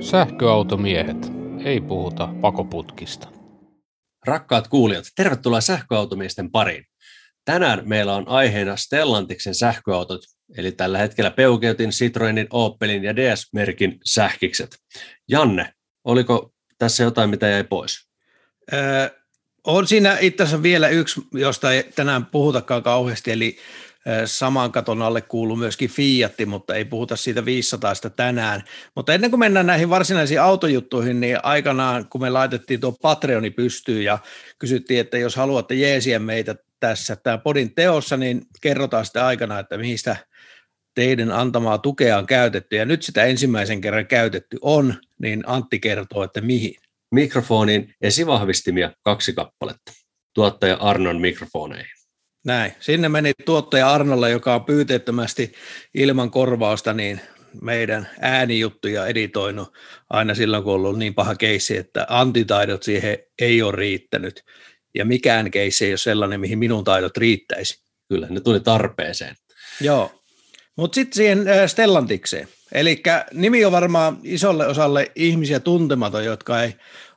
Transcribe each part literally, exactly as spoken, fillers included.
Sähköautomiehet, ei puhuta pakoputkista. Rakkaat kuulijat, tervetuloa sähköautomiesten pariin. Tänään meillä on aiheena Stellantiksen sähköautot, eli tällä hetkellä Peugeotin, Citroenin, Opelin ja D S-merkin sähkikset. Janne, oliko tässä jotain, mitä jäi pois? Öö, on siinä itse asiassa vielä yksi, josta ei tänään puhutakaan kauheasti, eli saman katon alle kuuluu myöskin Fiatti, mutta ei puhuta siitä viisisataasta tänään. Mutta ennen kuin mennään näihin varsinaisiin autojuttuihin, niin aikanaan kun me laitettiin tuo Patreoni pystyyn ja kysyttiin, että jos haluatte jeesiä meitä tässä tämän podin teossa, niin kerrotaan sitten aikana, että mihin sitä teidän antamaa tukea on käytetty. Ja nyt sitä ensimmäisen kerran käytetty on, niin Antti kertoo, että mihin. Mikrofonin esivahvistimia kaksi kappaletta tuottaja Arnon mikrofoneihin. Näin. Sinne meni tuottaja Arnolla, joka on pyyteettömästi ilman korvausta niin meidän äänijuttuja editoinut aina silloin, kun on ollut niin paha keissi, että antitaidot siihen ei ole riittänyt. Ja mikään keissi ei ole sellainen, mihin minun taidot riittäisi. Kyllä, ne tuli tarpeeseen. Joo. Mutta sitten siihen Stellantikseen. Eli nimi on varmaan isolle osalle ihmisiä tuntematon, jotka ei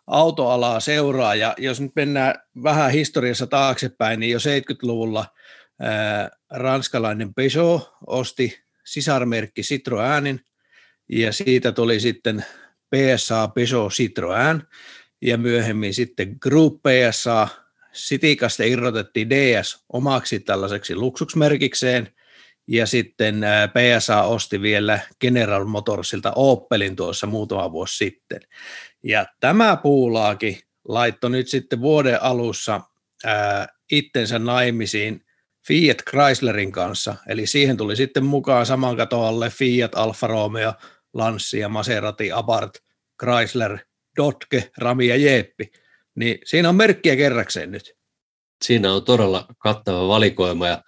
autoalaa seuraa, ja jos nyt mennään vähän historiassa taaksepäin, niin jo seitsemänkymmentäluvulla ää, ranskalainen Peugeot osti sisarmerkki Citroënin, ja siitä tuli sitten P S A Peugeot Citroën, ja myöhemmin sitten Group P S A, Citicasta irrotettiin D S omaksi tällaiseksi luksuksmerkikseen, ja sitten ää, P S A osti vielä General Motorsilta Opelin tuossa muutama vuosi sitten. Ja tämä puulaaki laittoi nyt sitten vuoden alussa ää, itsensä naimisiin Fiat Chryslerin kanssa, eli siihen tuli sitten mukaan saman katoalle Fiat, Alfa Romeo, Lancia, Maserati, Abarth, Chrysler, Dodge, Ram ja Jeep, niin siinä on merkkiä kerrakseen nyt. Siinä on todella kattava valikoima, ja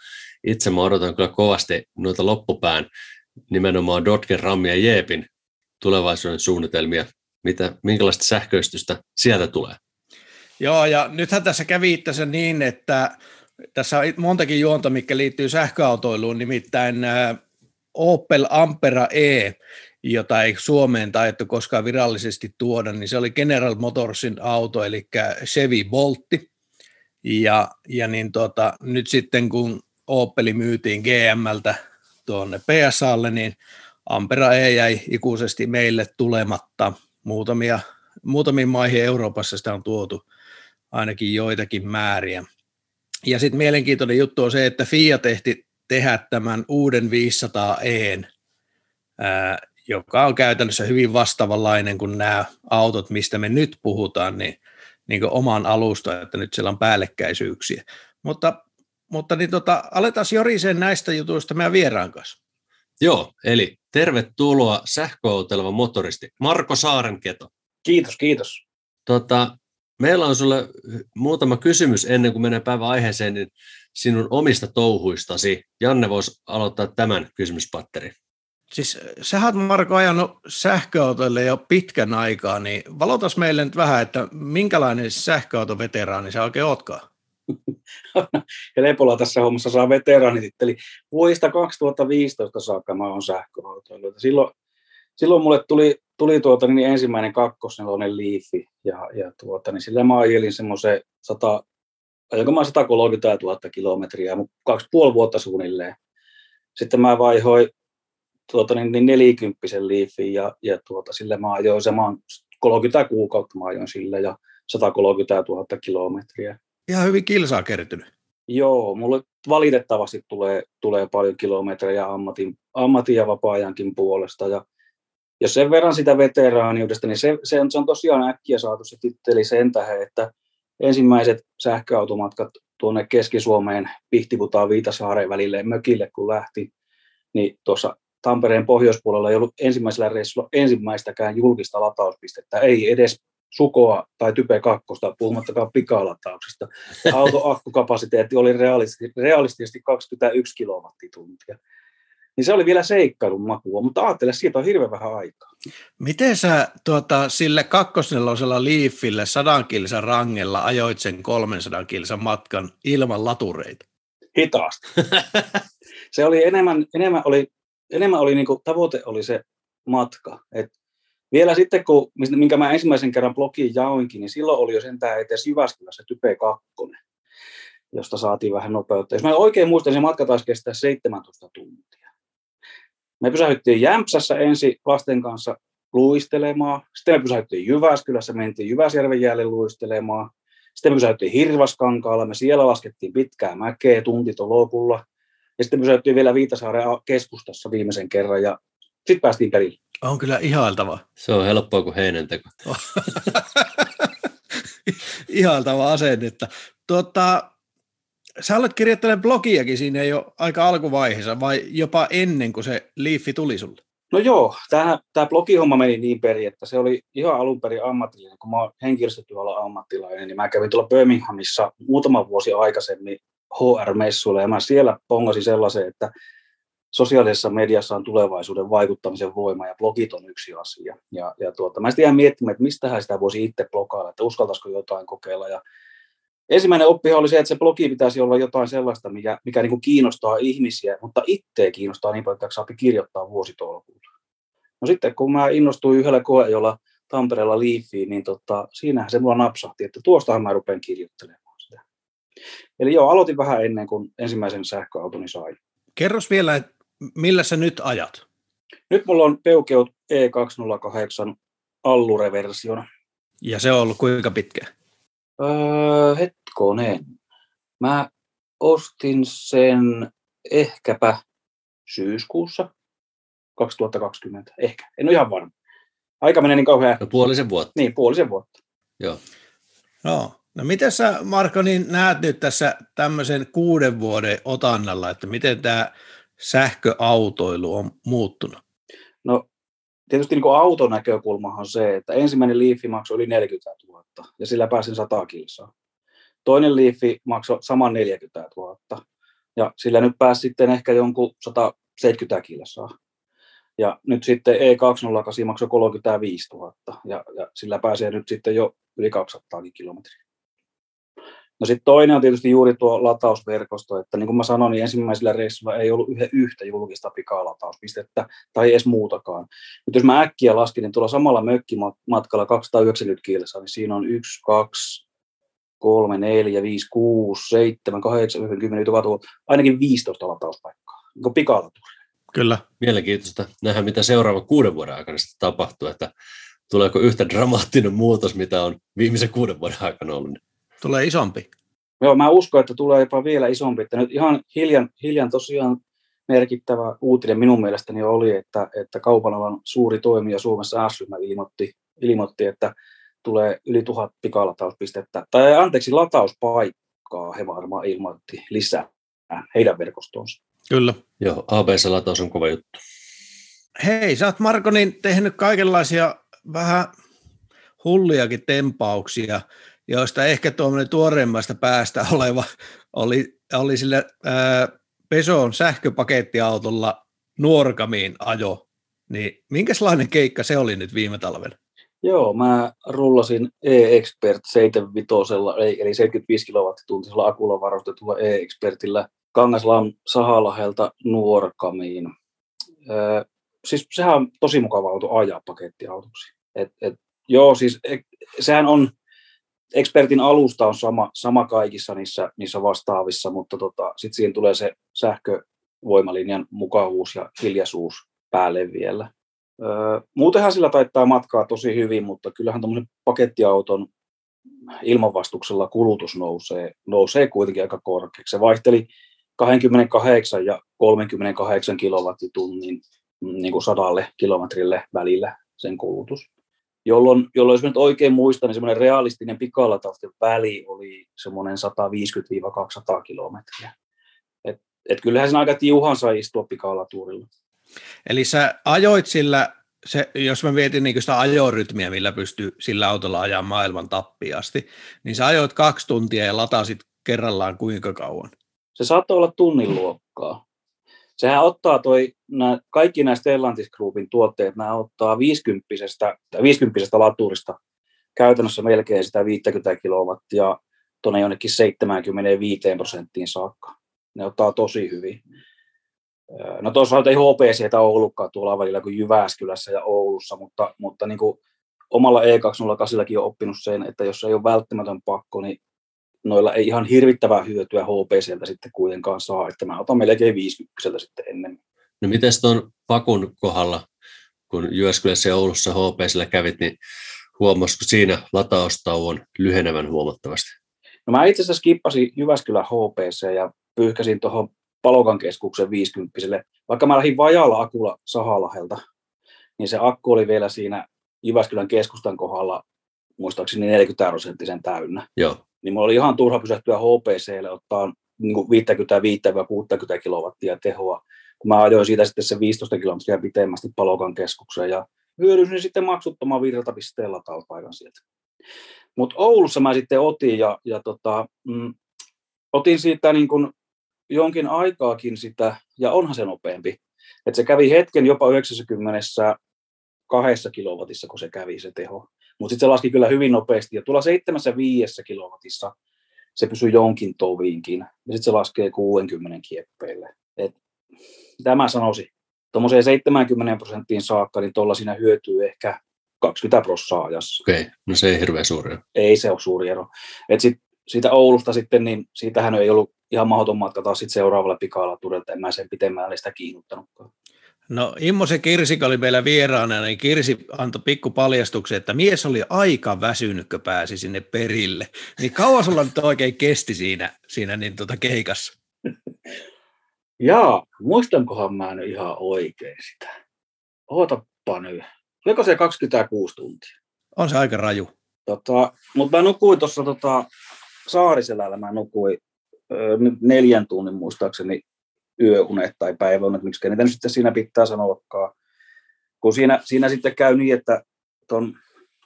itse mä odotan kyllä kovasti noita loppupään nimenomaan Dodge, Ram ja Jeepin tulevaisuuden suunnitelmia. Mitä, minkälaista sähköistystä sieltä tulee? Joo, ja nythän tässä kävi itse niin, että tässä on montakin juonta, mikä liittyy sähköautoiluun, nimittäin Opel Ampera-e, jota ei Suomeen taidettu koskaan virallisesti tuoda, niin se oli General Motorsin auto, eli Chevy Boltti, ja, ja niin tota, nyt sitten kun Opeli myytiin G M:ltä tuonne P S A:lle, niin Ampera-e jäi ikuisesti meille tulematta. Muutamia, muutamiin maihin Euroopassa sitä on tuotu ainakin joitakin määriä. Ja sitten mielenkiintoinen juttu on se, että Fiat ehti tehdä tämän uuden viisisataa e:n, joka on käytännössä hyvin vastaavanlainen kuin nämä autot, mistä me nyt puhutaan, niin, niin kuin oman alusta, että nyt siellä on päällekkäisyyksiä. Mutta, mutta niin tota, aletaan joriseen näistä jutuista meidän vieraan kanssa. Joo, eli tervetuloa sähköauteleva motoristi Marko Saarenketo. Kiitos, kiitos. Tota, meillä on sulle muutama kysymys ennen kuin menen päivän aiheeseen, niin sinun omista touhuistasi. Janne voisi aloittaa tämän kysymyspatterin. Siis sä oot, Marko, ajanut sähköautoille jo pitkän aikaa, niin valotas meille nyt vähän, että minkälainen sähköautoveteraani sä oikein ootkaan? Ja lepolla tässä hommassa saa veteraanit, eli vuodesta kaksituhattaviisitoista saakka mä oon sähköautoillut. Silloin, silloin mulle tuli, tuli tuota, niin ensimmäinen kakkosnelonen Leafi, ja, ja tuota, niin sillä mä ajelin semmoisen sata, satakolmekymmentätuhatta kilometriä, kaksi puoli vuotta suunnilleen. Sitten mä vaihoin tuota, niin nelikymppisen Leafin, ja, ja tuota, sillä mä ajoin samaan, kolmekymmentä kuukautta mä ajoin sillä, ja satakolmekymmentätuhatta kilometriä. Ihan hyvin kilsaa kertynyt. Joo, mulle valitettavasti tulee, tulee paljon kilometrejä ammatin, ammatin ja vapaa-ajankin puolesta. Ja jos sen verran sitä veteraaniudesta, niin se, se, on, se on tosiaan äkkiä saatu se titteli sen tähän, että ensimmäiset sähköautomatkat tuonne Keski-Suomeen Pihtiputaan Viitasaaren välille mökille, kun lähti, niin tuossa Tampereen pohjoispuolella ei ollut ensimmäisellä reissulla ensimmäistäkään julkista latauspistettä, ei edes Sukoa tai Type kakkosta, puhumattakaan pikalatauksesta. Autoakkukapasiteetti oli realistisesti kaksikymmentäyksi kilowattituntia. Niin se oli vielä seikkailun makua, mutta ajattele, siitä on hirveän vähän aikaa. Miten sä tuota, sille kakkosnelosella Leafille sadan kilsan rangella ajoit sen kolmensadan kilsan matkan ilman latureita? Hitaasti. Se oli enemmän, enemmän oli, enemmän oli niinku, tavoite oli se, matka. Et vielä sitten, kun, minkä mä ensimmäisen kerran blogiin jaoinkin, niin silloin oli jo sentään etes Jyväskylässä Type kaksi, josta saatiin vähän nopeutta. Jos mä oikein muistan, se matka taisi kestää seitsemäntoista tuntia. Me pysähdyttiin Jämpsässä ensin lasten kanssa luistelemaan. Sitten me pysähdyttiin Jyväskylässä, mentiin Jyväsjärven jäälle luistelemaan. Sitten me pysähdyttiin Hirvaskankaalla, me siellä laskettiin pitkää mäkeä tuntitolokulla. Ja sitten pysähdyttiin vielä Viitasaaren keskustassa viimeisen kerran ja sitten päästiin perille. On kyllä ihailtava. Se on helppoa kuin heinänteko. Ihailtava asennetta. Tuota, sä olet kirjoittelemaan blogiakin siinä jo aika alkuvaiheessa vai jopa ennen kuin se Leafi tuli sulle? No joo, tämä blogihomma meni niin perin, että se oli ihan alun perin ammatillinen, kun mä oon henkilöstötyöalan ammattilainen, niin mä kävin tuolla Birminghamissa muutama vuosi aikaisemmin H R-messuilla, ja mä siellä pongasin sellaisen, että sosiaalisessa mediassa on tulevaisuuden vaikuttamisen voima, ja blogit on yksi asia. Ja, ja tuota, mä sitten ihan miettimään, että mistähän sitä voisi itse blogailla, että uskaltaisiko jotain kokeilla, ja ensimmäinen oppihan oli se, että se blogi pitäisi olla jotain sellaista, mikä, mikä niin kuin kiinnostaa ihmisiä, mutta itseä kiinnostaa niin paljon, että saa kirjoittaa vuositolkulla. No sitten kun mä innostuin yhdellä koeajolla Tampereella Leafiin, niin tota, siinähän se mulla napsahti, että tuostahan mä rupean kirjoittelemaan sitä. Eli joo, aloitin vähän ennen kuin ensimmäisen sähköautoni sain. Kerros vielä, että millä sä nyt ajat? Nyt mulla on Peugeot E kaksisataakahdeksan Allure-versiona. Ja se on ollut kuinka pitkä? Öö, hetkonen. Mä ostin sen ehkäpä syyskuussa kaksituhattakaksikymmentä. Ehkä. En ole ihan varma. Aika menee niin kauhean. No puolisen vuotta. Niin, puolisen vuotta. Joo. No, no miten sä, Marko, niin näet nyt tässä tämmöisen kuuden vuoden otannalla, että miten tämä sähköautoilu on muuttunut? No, tietysti niin kuin autonäkökulmahan on se, että ensimmäinen Leafi maksoi yli neljäkymmentätuhatta ja sillä pääsin sata kilsaa. Toinen Leafi maksoi saman neljäkymmentätuhatta ja sillä nyt pääsi sitten ehkä jonkun sata seitsemänkymmentä kilsaa. Ja nyt sitten E kaksisataakahdeksan maksoi kolmekymmentäviisituhatta ja, ja sillä pääsee nyt sitten jo yli kaksisataa kilometriä. No sitten toinen on tietysti juuri tuo latausverkosto, että niin kuin mä sanoin, niin ensimmäisellä reissulla ei ollut yhtä julkista pikalatauspistettä tai edes muutakaan. Nyt jos mä äkkiä laskin, niin tuolla samalla mökkimatkalla kaksisataayhdeksänkymmentä kilsaa, niin siinä on yksi, kaksi, kolme, neljä, viisi, kuusi, seitsemän, kahdeksan, yhdeksän, kymmenen, yksitoista, ainakin viisitoista latauspaikkaa, niin kuin pikalaturia. Kyllä. Mielenkiintoista nähdään, mitä seuraavan kuuden vuoden aikana sitten tapahtuu, että tuleeko yhtä dramaattinen muutos, mitä on viimeisen kuuden vuoden aikana ollut. Tulee isompi. Joo, mä uskon, että tulee jopa vielä isompi. Että nyt ihan hiljan, hiljan tosiaan merkittävä uutinen minun mielestäni oli, että, että kaupan alan suuri toimija Suomessa S-ryhmä ilmoitti, ilmoitti, että tulee yli tuhat pikalatauspistettä. Tai anteeksi, latauspaikkaa he varmaan ilmoitti lisää heidän verkostoonsa. Kyllä. Joo, A B C-lataus on kova juttu. Hei, sä oot Marko niin tehnyt kaikenlaisia vähän hulliakin tempauksia, joista ehkä tuommoinen tuoreimmasta päästä oleva oli, oli sillä ää, Peugeotin sähköpakettiautolla Nuorgamiin ajo. Niin minkälainen keikka se oli nyt viime talvena? Joo, mä rullasin E-Expert seitsemänkymmentäviisi, eli seitsemänkymmentäviisi kilowattituntisella akulla varustetulla E-Expertillä Kangaslaan Sahalahelta Nuorgamiin. Öö, siis sehän on tosi mukava auto ajaa pakettiautoksi. Et, et, joo, siis et, sehän on... Expertin alusta on sama, sama kaikissa niissä, niissä vastaavissa, mutta tota, sitten siihen tulee se sähkövoimalinjan mukavuus ja hiljaisuus päälle vielä. Öö, muutenhan sillä taittaa matkaa tosi hyvin, mutta kyllähän tuommoisen pakettiauton ilmanvastuksella kulutus nousee, nousee kuitenkin aika korkeaksi. Se vaihteli kaksikymmentäkahdeksan ja kolmekymmentäkahdeksan kilowattitunnin niin kuin sadalle kilometrille välillä sen kulutus. Jolloin, jolloin jos nyt oikein muistan, niin semmoinen realistinen pikalatausten väli oli semmoinen sata viisikymmentä kaksisataa kilometriä. Et, et kyllähän sen aika tiuhan sai istua pikalatuurilla. Eli sä ajoit sillä, se, jos mä mietin niin sitä ajorytmiä, millä pystyy sillä autolla ajaa maailman tappiin asti, niin sä ajoit kaksi tuntia ja latasit kerrallaan kuinka kauan? Se saattoi olla tunnin luokkaa. Sehän ottaa toi, nää, kaikki nämä Stellantis Groupin tuotteet, nämä ottaa viisikymppisestä laturista käytännössä melkein sitä viisikymmentä kilowattia tuonne jonnekin seitsemänkymmentäviisi prosenttiin saakka. Ne ottaa tosi hyvin. No toisaalta ei H P C:tä ole ollutkaan tuolla välillä kuin Jyväskylässä ja Oulussa, mutta, mutta niin kuin omalla E kaksisataakahdeksallakin on oppinut sen, että jos ei ole välttämätön pakko, niin noilla ei ihan hirvittävää hyötyä H P C:ltä sitten kuitenkaan saa, että mä otan melkein viisikymmentä sitten ennen. No mites tuon pakun kohdalla, kun Jyväskylässä ja Oulussa H P C:llä kävit, niin huomasiko siinä lataustauon lyhenevän huomattavasti? No mä itse asiassa skippasin Jyväskylän H P C ja pyyhkäsin tuohon Palokan keskuksen viisikymppiselle. Vaikka mä lähdin vajaalla akulla Sahalahelta, niin se akku oli vielä siinä Jyväskylän keskustan kohdalla muistaakseni neljäkymmentä prosenttisen täynnä. Joo. Niin mulla oli ihan turha pysähtyä H P C:lle ottaa niin kuin viisikymmentäviisi kuusikymmentä kilowattia tehoa, kun mä ajoin siitä sitten se viisitoista kilometriä pitemmästi Palokan keskukseen ja hyödyisin sitten maksuttomaan virtatapisteen latauspaikan sieltä. Mutta Oulussa mä sitten otin ja, ja tota, mm, otin siitä niin kun jonkin aikaakin sitä, ja onhan se nopeampi. Että se kävi hetken jopa yhdeksänkymmentäkaksi kilowatissa, kun se kävi se teho. Mutta sitten se laski kyllä hyvin nopeasti, ja tuolla seitsemänkymmentäviisi kilowatissa se pysyi jonkin toviinkin, ja sitten se laskee kuusikymmentä kieppeille. Et, mitä mä sanoisin, tuommoiseen seitsemänkymmentä prosenttiin saakka, niin tuolla siinä hyötyy ehkä kaksikymmentä prosenttia ajassa. Okei, no se ei hirveän suuri ero. Ei se ole suuri ero. Et sit, siitä Oulusta sitten, niin siitähän ei ollut ihan mahdoton matka taas sitten seuraavalle pikalaturelta, en mä sen pitemmälle sitä kiinnuttanutkaan. No Immosen Kirsika oli meillä vieraana, niin Kirsi antoi pikku paljastuksen, että mies oli aika väsynyt, kun pääsi sinne perille. Niin kauan sulla nyt oikein kesti siinä, siinä niin tuota keikassa? Jaa, muistankohan mä nyt ihan oikein sitä. Ootappa nyt. Oliko se kaksikymmentäkuusi tuntia? On se aika raju. Tota, mutta mä nukuin tuossa tota, Saariselällä, mä nukuin öö, neljän tunnin muistaakseni yöunet tai päiväunet, miksi niitä nyt sitten siinä pitää sanoakaan. Kun siinä, siinä sitten käy niin, että tuon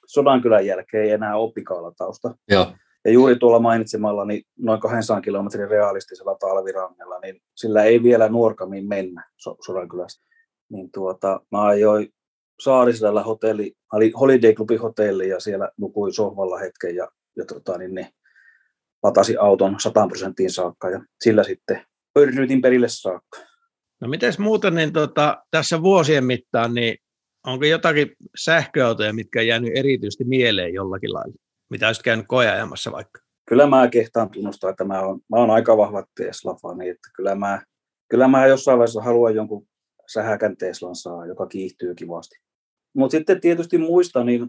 Sodankylän jälkeen ei enää ole pikalatausta. Joo. Ja juuri tuolla mainitsemalla niin noin kaksisataa kilometrin realistisella talvirannella, niin sillä ei vielä nuorkamiin mennä Sodankylästä. Niin tuota, mä ajoin Saariselällä hotelli, Holiday Clubin hotelli ja siellä nukuin sohvalla hetken ja, ja tota, niin ne latasi auton sata prosenttiin saakka ja sillä sitten pörrytin perille saakka. No mites muuten niin tota, tässä vuosien mittaan, niin onko jotakin sähköautoja, mitkä on jäänyt erityisesti mieleen jollakin lailla? Mitä olisit käynyt koeajamassa vaikka? Kyllä mä kehtaan tunnustaa, että mä oon, mä oon aika vahva Tesla-fani, että kyllä mä, kyllä mä jossain vaiheessa haluan jonkun sähäkän Teslan saa, joka kiihtyy kivasti. Mutta sitten tietysti muista, niin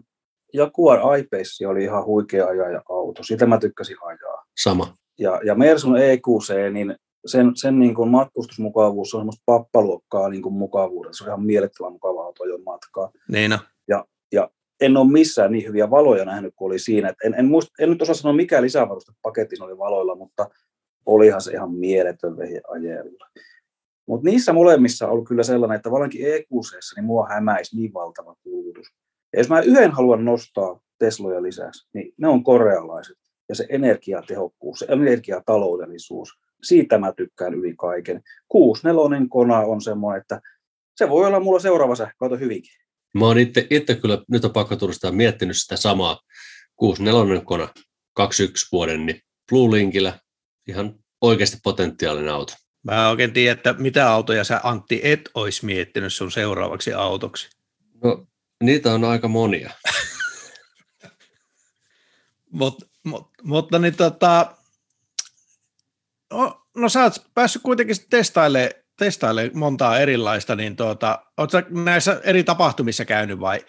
Jaguar I-Pace oli ihan huikea ajaja auto. Sitä mä tykkäsin ajaa. Sama. Ja, ja Mersun E Q C, niin sen, sen niin kuin matkustusmukavuus on semmoista pappaluokkaa niin kuin mukavuudessa. Se on ihan mielettömän mukava auto jo matkaa. Neina. Ja, ja en ole missään niin hyviä valoja nähnyt kuin oli siinä. Et en, en, muista, en nyt osaa sanoa, mikä lisävarustepaketti oli valoilla, mutta olihan se ihan mieletön vehje ajella. Mutta niissä molemmissa on kyllä sellainen, että vallankin E Q C:ssä niin mua hämäisi niin valtava kulutus. Ja jos mä yhden haluan nostaa Tesloja lisäksi, niin ne on korealaiset. Ja se energiatehokkuus, se energiataloudellisuus, siitä mä tykkään yli kaiken. kuusi neljä Kona on semmoinen, että se voi olla mulla seuraava sähköauto hyvinkin. Mä oon itse, itse kyllä, nyt on pakko tunnustaa, miettinyt sitä samaa. kuusi neljä Kona, kaksikymmentäyksi vuoden, niin Blue Linkillä ihan oikeasti potentiaalinen auto. Mä oikein tiedän, että mitä autoja sä, Antti, et olisi miettinyt sun seuraavaksi autoksi? No, niitä on aika monia. mut, mut, mutta niin tota, no, no sä oot päässyt kuitenkin testailemaan testaile montaa erilaista, niin tuota, oot sä näissä eri tapahtumissa käynyt vai,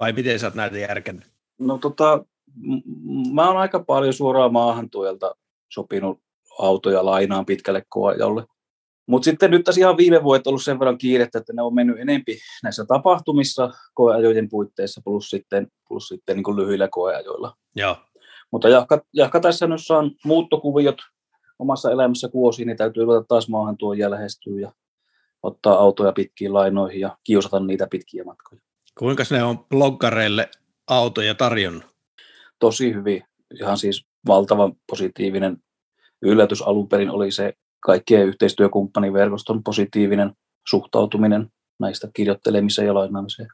vai miten sä oot näitä järkännyt? No tota, m- mä oon aika paljon suoraan maahantuojalta sopinut autoja lainaan pitkälle koajalle. Mutta sitten nyt tässä ihan viime vuodet on ollut sen verran kiirettä, että ne on mennyt enempi näissä tapahtumissa koeajojen puitteissa plus sitten, plus sitten niin kuin lyhyillä koeajoilla. Joo. Mutta jahka, jahka tässä nyt saan muuttokuviot omassa elämässä kuosiin, niin täytyy ruveta taas maahan tuojia lähestyä ja ottaa autoja pitkiin lainoihin ja kiusata niitä pitkiä matkoja. Kuinka ne on bloggareille autoja tarjonnut? Tosi hyvin. Ihan siis valtavan positiivinen yllätys alun perin oli se, kaikkien yhteistyökumppaniverkoston positiivinen suhtautuminen näistä kirjoittelemiseen ja lainaamiseen.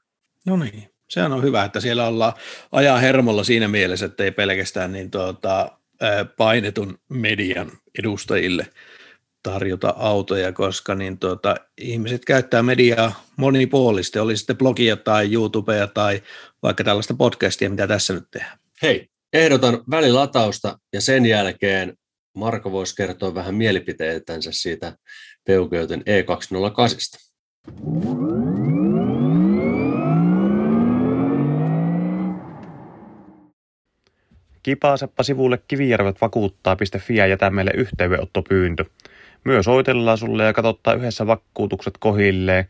No niin, sehän on hyvä, että siellä ollaan ajaa hermolla siinä mielessä, että ei pelkästään niin tuota, painetun median edustajille tarjota autoja, koska niin tuota, ihmiset käyttää mediaa monipuolisesti, oli sitten blogia tai YouTubea tai vaikka tällaista podcastia, mitä tässä nyt tehdään. Hei, ehdotan välilatausta ja sen jälkeen Marko voisi kertoa vähän mielipiteitänsä siitä Peugeotin E kaksisataakahdeksan. Kipaasepa sivulle kivijärvet vakuuttaa piste fi ja jätä meille yhteydenottopyyntö. Myös oitellaan sulle ja katsottaa yhdessä vakuutukset kohilleen.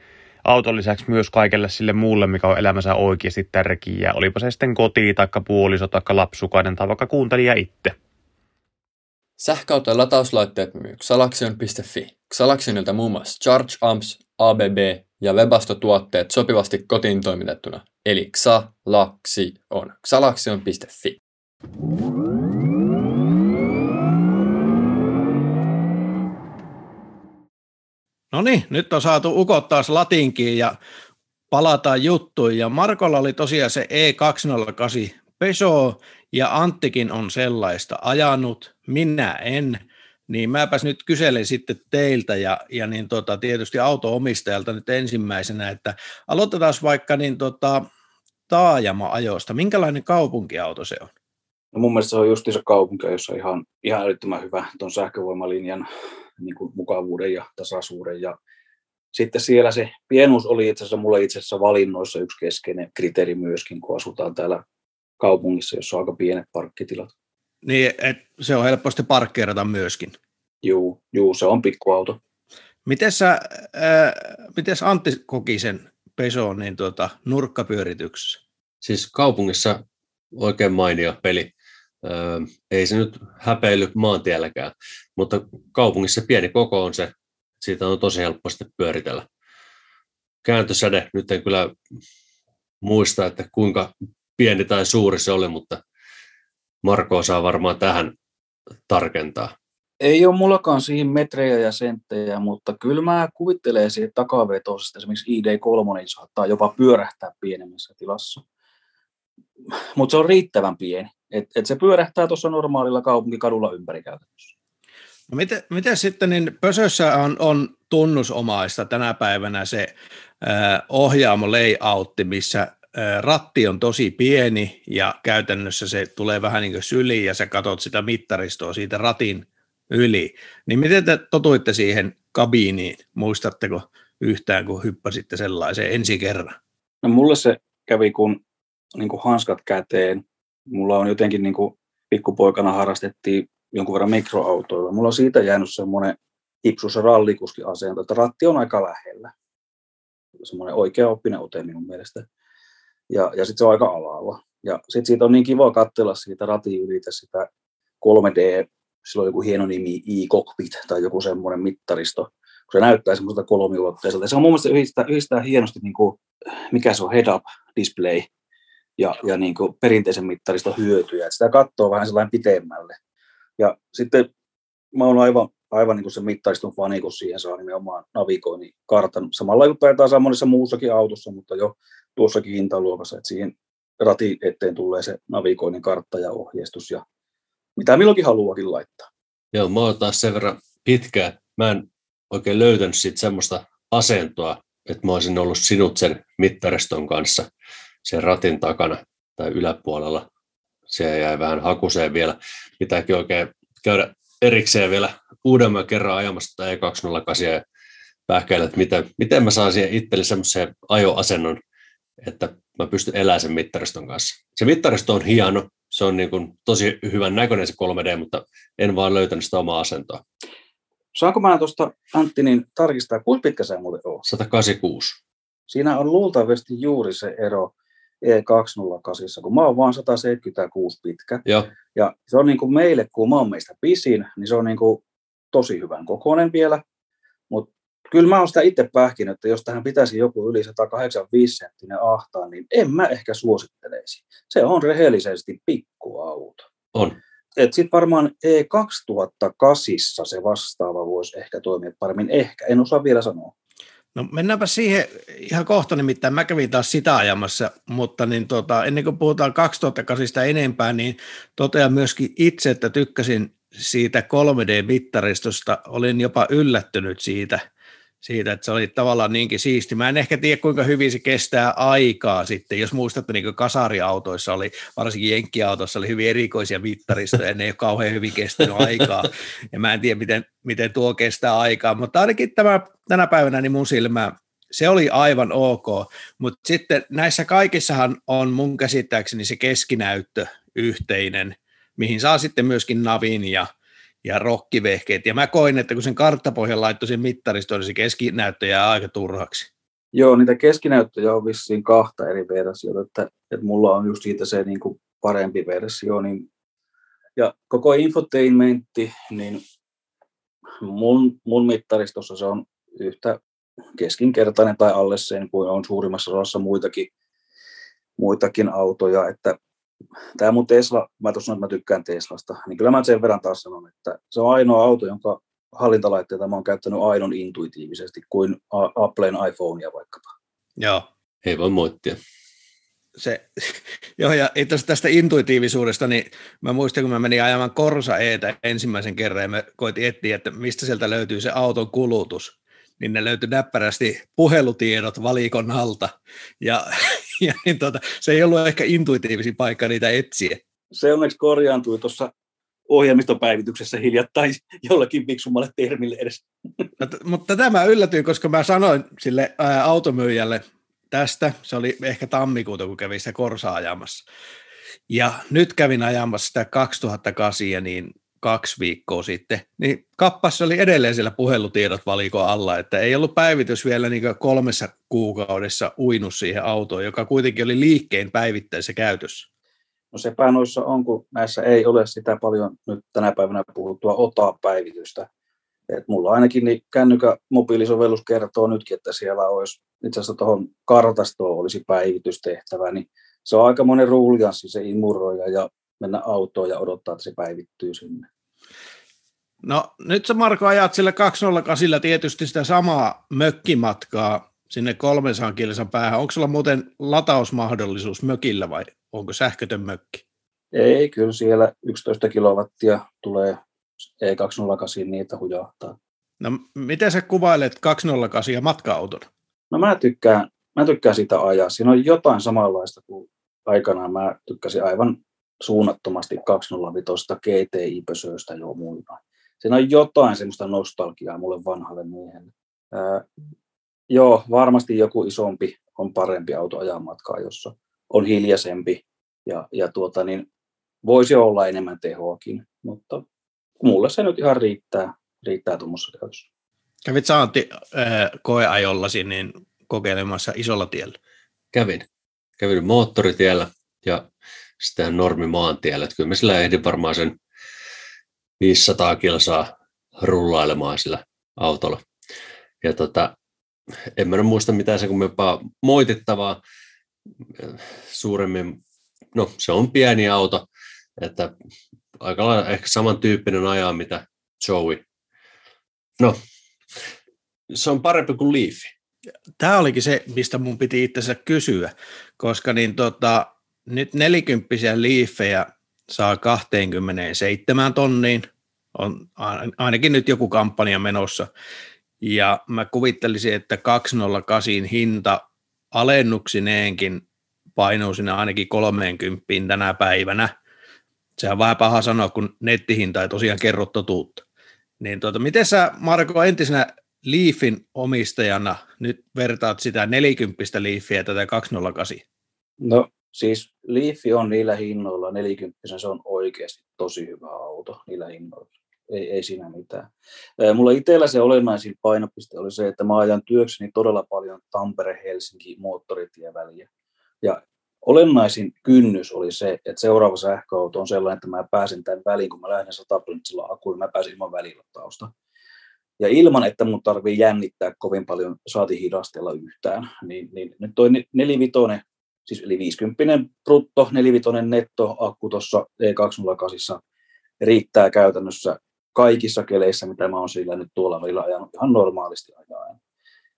Auton lisäksi myös kaikelle sille muulle, mikä on elämänsä oikeasti tärkeää. Olipa se sitten koti, taikka puoliso, taikka lapsukainen tai vaikka kuuntelija itse. Sähköauto- ja latauslaitteet myy Xalaksion piste fi. Xalaksionilta muun muassa Charge Amps, A B B ja Webasto-tuotteet sopivasti kotiin toimitettuna. Eli Xalaksion. Xalaksion piste fi. No niin, nyt on saatu ukot taas latinkiin ja palataan juttuun. Ja Markolla oli tosiaan se E kaksisataakahdeksan Peugeot ja Anttikin on sellaista ajanut, minä en. Niin mäpäs nyt kyselin sitten teiltä ja, ja niin tota, tietysti auto-omistajalta nyt ensimmäisenä, että aloitetaan vaikka niin tota, taajama-ajosta. Minkälainen kaupunkiauto se on? No mun mielestä se on justiinsa kaupunkia, jossa on ihan, ihan älyttömän hyvä tuon sähkövoimalinjan niin kuin mukavuuden ja tasaisuuden. Ja sitten siellä se pienuus oli itse asiassa mulle itse asiassa valinnoissa yksi keskeinen kriteeri myöskin, kun asutaan täällä kaupungissa, jossa on aika pienet parkkitilat. Niin, et se on helposti parkkeerata myöskin. Juu, juu, se on pikkuauto. Miten sä, ää, mites Antti koki sen Peugeotin niin tuota, nurkkapyörityksessä? Siis kaupungissa oikein mainio peli. Öö, ei se nyt häpeily maantielläkään, mutta kaupungissa pieni koko on se, siitä on tosi helppo sitten pyöritellä. Kääntösäde, nyt en kyllä muista, että kuinka pieni tai suuri se oli, mutta Marko saa varmaan tähän tarkentaa. Ei ole mullakaan siihen metrejä ja senttejä, mutta kyllä mä kuvittelen siihen takavetoisesta, esimerkiksi I D kolme niin saattaa jopa pyörähtää pienemmässä tilassa. Mutta se on riittävän pieni, että et se pyörähtää tuossa normaalilla kaupunkikadulla ympärikäytössä. No miten, miten sitten, niin Pösössä on, on tunnusomaista tänä päivänä se äh, ohjaamo layoutti, missä äh, ratti on tosi pieni ja käytännössä se tulee vähän niin kuin syliin ja sä katot sitä mittaristoa siitä ratin yli. Niin miten te totuitte siihen kabiiniin, muistatteko yhtään kun hyppäsitte sellaiseen ensi kerran? No mulle se kävi kun niin kuin hanskat käteen. Mulla on jotenkin, niin kuin pikkupoikana harrastettiin jonkun verran mikroautoilla. Mulla on siitä jäänyt semmoinen hipsussa rallikuskiasento, että ratti on aika lähellä. Semmoinen oikea oppinen ote minun mielestä. Ja, ja sitten se on aika alalla. Ja sitten siitä on niin kiva katsella siitä ratin ylitä sitä kolme D, sillä on joku hieno nimi e-cockpit tai joku semmoinen mittaristo, kun se näyttää semmoista kolmiulotteiselta. Se on mun mielestä yhdistää, yhdistää hienosti, niin kuin, mikä se on head-up display. Ja, ja niin kuin perinteisen mittarista hyötyjä. Et sitä katsoo vähän sellainen pitemmälle. Ja sitten mä oon aivan, aivan niin kuin sen mittariston fani, kun siihen saa nimenomaan navigoinnin kartan. Samalla lailla taitaa saa monessa muussakin autossa, mutta jo tuossakin hintaluokassa, että siihen ratin eteen tulee se navigoinnin kartta ja ohjeistus ja mitä milloinkin haluakin laittaa. Joo, mä oon taas sen verran pitkään. Mä en oikein löytänyt siitä semmoista asentoa, että mä olisin ollut sinut sen mittariston kanssa. Sen ratin takana tai yläpuolella. Se jäi vähän hakuseen vielä. Pitääkin oikein käydä erikseen vielä uudemman kerran ajamassa tätä E kaksisataakahdeksan ja pähkäillä, että miten, miten mä saan siihen itselle semmoisen ajoasennon, että mä pystyn elämään sen mittariston kanssa. Se mittaristo on hieno, se on niin kuin tosi hyvän näköinen se kolme D, mutta en vaan löytänyt sitä omaa asentoa. Saanko mä tuosta, Antti, niin tarkistaa, kuinka pitkä sä muuten on? sata kahdeksankymmentäkuusi. Siinä on luultavasti juuri se ero E kaksisataakahdeksan, kun mä oon vaan sata seitsemänkymmentäkuusi pitkä. Ja, ja se on niin kuin meille, kun mä oon meistä pisin, niin se on niin kuin tosi hyvän kokoinen vielä. Mutta kyllä mä oon sitä itse pähkinyt, että jos tähän pitäisi joku yli sata kahdeksankymmentäviisi senttinen ahtaa, niin en mä ehkä suositteleisi. Se on rehellisesti pikkuauto. On. Et sit varmaan E kaksituhattakahdeksan se vastaava voisi ehkä toimia paremmin. Ehkä, en osaa vielä sanoa. No mennäänpä siihen ihan kohta, nimittäin mä kävin taas sitä ajamassa, mutta niin tota, ennen kuin puhutaan kaksituhattakahdeksan enempää, niin totean myöskin itse, että tykkäsin siitä kolme D-mittaristosta olin jopa yllättynyt siitä, siitä, että se oli tavallaan niinkin siisti. Mä en ehkä tiedä, kuinka hyvin se kestää aikaa sitten. Jos muistatte, niin kuin kasariautoissa oli, varsinkin jenkkiautoissa oli hyvin erikoisia mittaristoja, ne ei ole kauhean hyvin kestänyt aikaa. Ja mä en tiedä, miten, miten tuo kestää aikaa, mutta ainakin tämä, tänä päivänä niin mun silmään se oli aivan ok, mutta sitten näissä kaikissahan on mun käsittääkseni se keskinäyttö yhteinen, mihin saa sitten myöskin navin ja, ja rokkivehkeet. Ja mä koin, että kun sen karttapohjan laittoi sen mittaristoon, niin se keskinäyttö jää aika turhaksi. Joo, niitä keskinäyttöjä on vissiin kahta eri versiota, että, että mulla on just siitä se niin kuin parempi versio. Niin, ja koko infotainmentti, niin mun, mun mittaristossa se on yhtä keskinkertainen tai alle sen, kuin on suurimmassa osassa muitakin, muitakin autoja, että tämä mun Tesla, mä tuossa sanoin, että mä tykkään Teslasta, niin kyllä mä sen verran taas sanon, että se on ainoa auto, jonka hallintalaitteita mä oon käyttänyt aidon intuitiivisesti kuin Applen iPhonea vaikkapa. Joo. Ei voi moittia. Se, joo, ja tästä intuitiivisuudesta, niin mä muistan, kun mä menin ajamaan Corsa-etä ensimmäisen kerran, ja mä koitin etsiä, että mistä sieltä löytyy se auton kulutus, niin ne löytyi näppärästi puhelutiedot valikon alta, ja, ja niin tuota, se ei ollut ehkä intuitiivisin paikka niitä etsiä. Se onneksi korjaantui tuossa ohjelmistopäivityksessä hiljattain jollakin fiksummalle termille edes. No, t- mutta tätä mä yllätyin, koska mä sanoin sille ää, automyyjälle tästä, se oli ehkä tammikuuta, kun kävin sitä Corsaa ajamassa, ja nyt kävin ajamassa sitä kaksituhattakahdeksan, ja niin kaksi viikkoa sitten, niin kappassa oli edelleen siellä puhelutiedot valikon alla, että ei ollut päivitys vielä niin kolmessa kuukaudessa uinut siihen autoon, joka kuitenkin oli liikkeen päivittäisessä käytössä. No sepä noissa on, kun näissä ei ole sitä paljon nyt tänä päivänä puhuttua O T A-päivitystä. Et mulla ainakin niin kännykän mobiilisovellus kertoo nytkin, että siellä olisi itse asiassa tuohon kartastoon olisi päivitystehtävä, niin se on aikamoinen ruljanssi se imuroija ja mennä autoon ja odottaa, että se päivittyy sinne. No nyt sä Marko ajat sillä kaksisataakahdeksan tietysti sitä samaa mökkimatkaa sinne kolmensadan kilsan päähän. Onko sulla muuten latausmahdollisuus mökillä vai onko sähkötön mökki? Ei, kyllä siellä yksitoista kilowattia tulee E kaksisataakahdeksan niitä hujahtaa. No miten sä kuvailet kaksisataakahdeksan matka-autona? No mä tykkään, mä tykkään sitä ajaa. Siinä on jotain samanlaista kuin aikanaan mä tykkäsin aivan suunnattomasti kaksisataakahdeksan G T I-pösöistä jo muina. Siinä on jotain semmoista nostalgiaa mulle vanhalle miehelle. Ää, joo, varmasti joku isompi on parempi auto ajan matkaa, jossa on hiljaisempi ja, ja tuota, niin voisi olla enemmän tehoakin, mutta mulle se nyt ihan riittää, riittää tuommoisessa käytössä. Kävit Saanti äh, koeajollasi niin kokeilemassa isolla tiellä? Kävin. Kävin moottoritiellä ja sitten normimaantiellä, että kyllä me sillä ehdin varmaan sen viisisataa kilsaa rullailemaan sillä autolla. Ja tota, en mä muista mitään sen kummempaa moitittavaa suuremmin. No se on pieni auto, että aika lailla ehkä samantyyppinen ajaa mitä Joey. No se on parempi kuin Leaf. Tämä olikin se, mistä mun piti itse asiassa kysyä, koska niin tota... nyt nelikymppisiä liifejä saa kaksikymmentäseitsemän tonniin, on ainakin nyt joku kampanja menossa, ja mä kuvittelisin, että kaksisataakahdeksan hinta alennuksineenkin painuu sinne ainakin kolmekymmentä tänä päivänä. Sehän on vähän paha sanoa, kun nettihinta ei tosiaan kerro totuutta. Niin tuota, miten sä Marko entisenä Leafin omistajana nyt vertaat sitä nelikymppistä Leafiä tätä kaksisataakahdeksan? No. Siis Leaf on niillä hinnoilla, nelikymppisen se on oikeasti tosi hyvä auto niillä hinnoilla, ei, ei siinä mitään. Mulla itsellä se olennaisin painopiste oli se, että mä ajan työkseni todella paljon Tampere-Helsinki-moottoritieväliä. Ja olennaisin kynnys oli se, että seuraava sähköauto on sellainen, että mä pääsen tämän väliin, kun mä lähden sataprosenttisella akulla, mä pääsen ilman välilattausta. Ja ilman, että mun tarvii jännittää kovin paljon, saati hidastella yhtään, niin, niin nyt toi nelivitonen, siis eli viisikymmentä brutto, nelivitonen netto akku tuossa E kaksisataakahdeksan riittää käytännössä kaikissa keleissä, mitä mä oon sillä nyt tuolla välillä ajanut ihan normaalisti ajan.